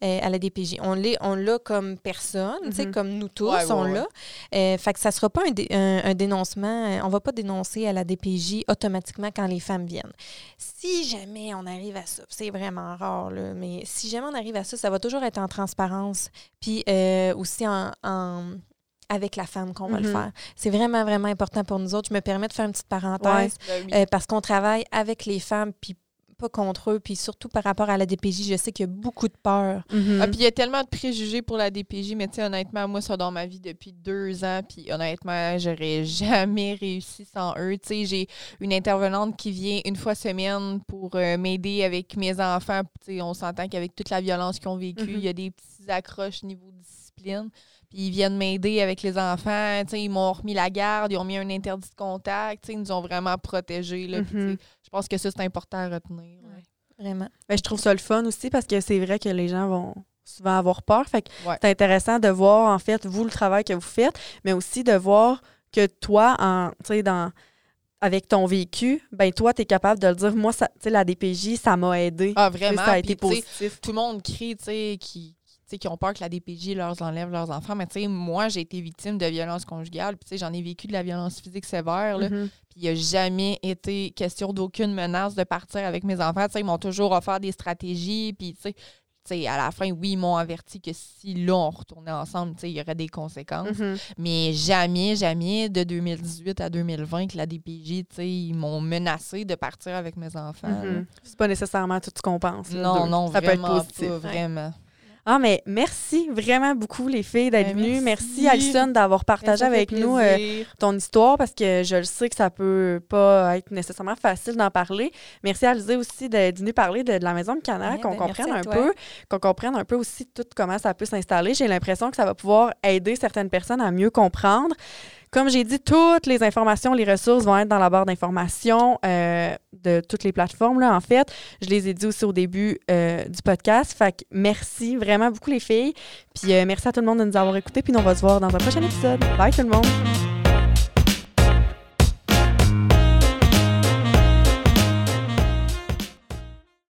à la DPJ. On l'a comme personne, tu sais, comme nous tous, on l'a. Fait que ça ne sera pas un dénoncement. On ne va pas dénoncer à la DPJ automatiquement quand les femmes viennent. Si jamais on arrive à ça, c'est vraiment rare, là, mais si jamais on arrive à ça, ça va toujours être en transparence, puis aussi avec la femme qu'on va le faire. C'est vraiment, vraiment important pour nous autres. Je me permets de faire une petite parenthèse parce qu'on travaille avec les femmes puis pas contre eux. Puis surtout par rapport à la DPJ, je sais qu'il y a beaucoup de peur. Puis il y a tellement de préjugés pour la DPJ, mais tu sais, honnêtement, moi, ça dans ma vie depuis 2 ans. Puis honnêtement, j'aurais jamais réussi sans eux. Tu sais, j'ai une intervenante qui vient une fois semaine pour m'aider avec mes enfants. Tu sais, on s'entend qu'avec toute la violence qu'ils ont vécue, il y a des petits accroches niveau discipline. Puis ils viennent m'aider avec les enfants. T'sais, ils m'ont remis la garde, ils ont mis un interdit de contact. T'sais, ils nous ont vraiment protégés. Là, je pense que ça, c'est important à retenir. Ouais. Vraiment. Ben, je trouve ça le fun aussi parce que c'est vrai que les gens vont souvent avoir peur. Fait que c'est intéressant de voir, en fait, vous, le travail que vous faites, mais aussi de voir que toi, avec ton vécu, ben toi, t'es capable de le dire. Moi, ça, la DPJ, ça m'a aidé. Ah, vraiment? Ça a été positif. Tout le monde crie, tu sais, qui ont peur que la DPJ leur enlève leurs enfants. Mais tu sais, moi, j'ai été victime de violences conjugales. Puis tu sais, j'en ai vécu de la violence physique sévère. Là. Puis il n'y a jamais été question d'aucune menace de partir avec mes enfants. Tu sais, ils m'ont toujours offert des stratégies. Puis tu sais, à la fin, oui, ils m'ont averti que si là, on retournait ensemble, tu sais, il y aurait des conséquences. Mais jamais, jamais, de 2018 à 2020, que la DPJ, tu sais, ils m'ont menacé de partir avec mes enfants. C'est pas nécessairement tout ce qu'on pense. Non, non, ça vraiment peut être positif. Pas, vraiment. Ah, mais merci vraiment beaucoup, les filles, d'être venues. Merci, Alison, d'avoir partagé avec nous ton histoire, parce que je le sais que ça peut pas être nécessairement facile d'en parler. Merci, Alizée, aussi, de nous parler de la Maison Mikana, qu'on comprenne un peu, qu'on comprenne un peu aussi tout comment ça peut s'installer. J'ai l'impression que ça va pouvoir aider certaines personnes à mieux comprendre. Comme j'ai dit, toutes les informations, les ressources vont être dans la barre d'informations de toutes les plateformes, là, en fait. Je les ai dit aussi au début du podcast. Fait que merci vraiment beaucoup, les filles. Puis merci à tout le monde de nous avoir écoutés. Puis on va se voir dans un prochain épisode. Bye tout le monde!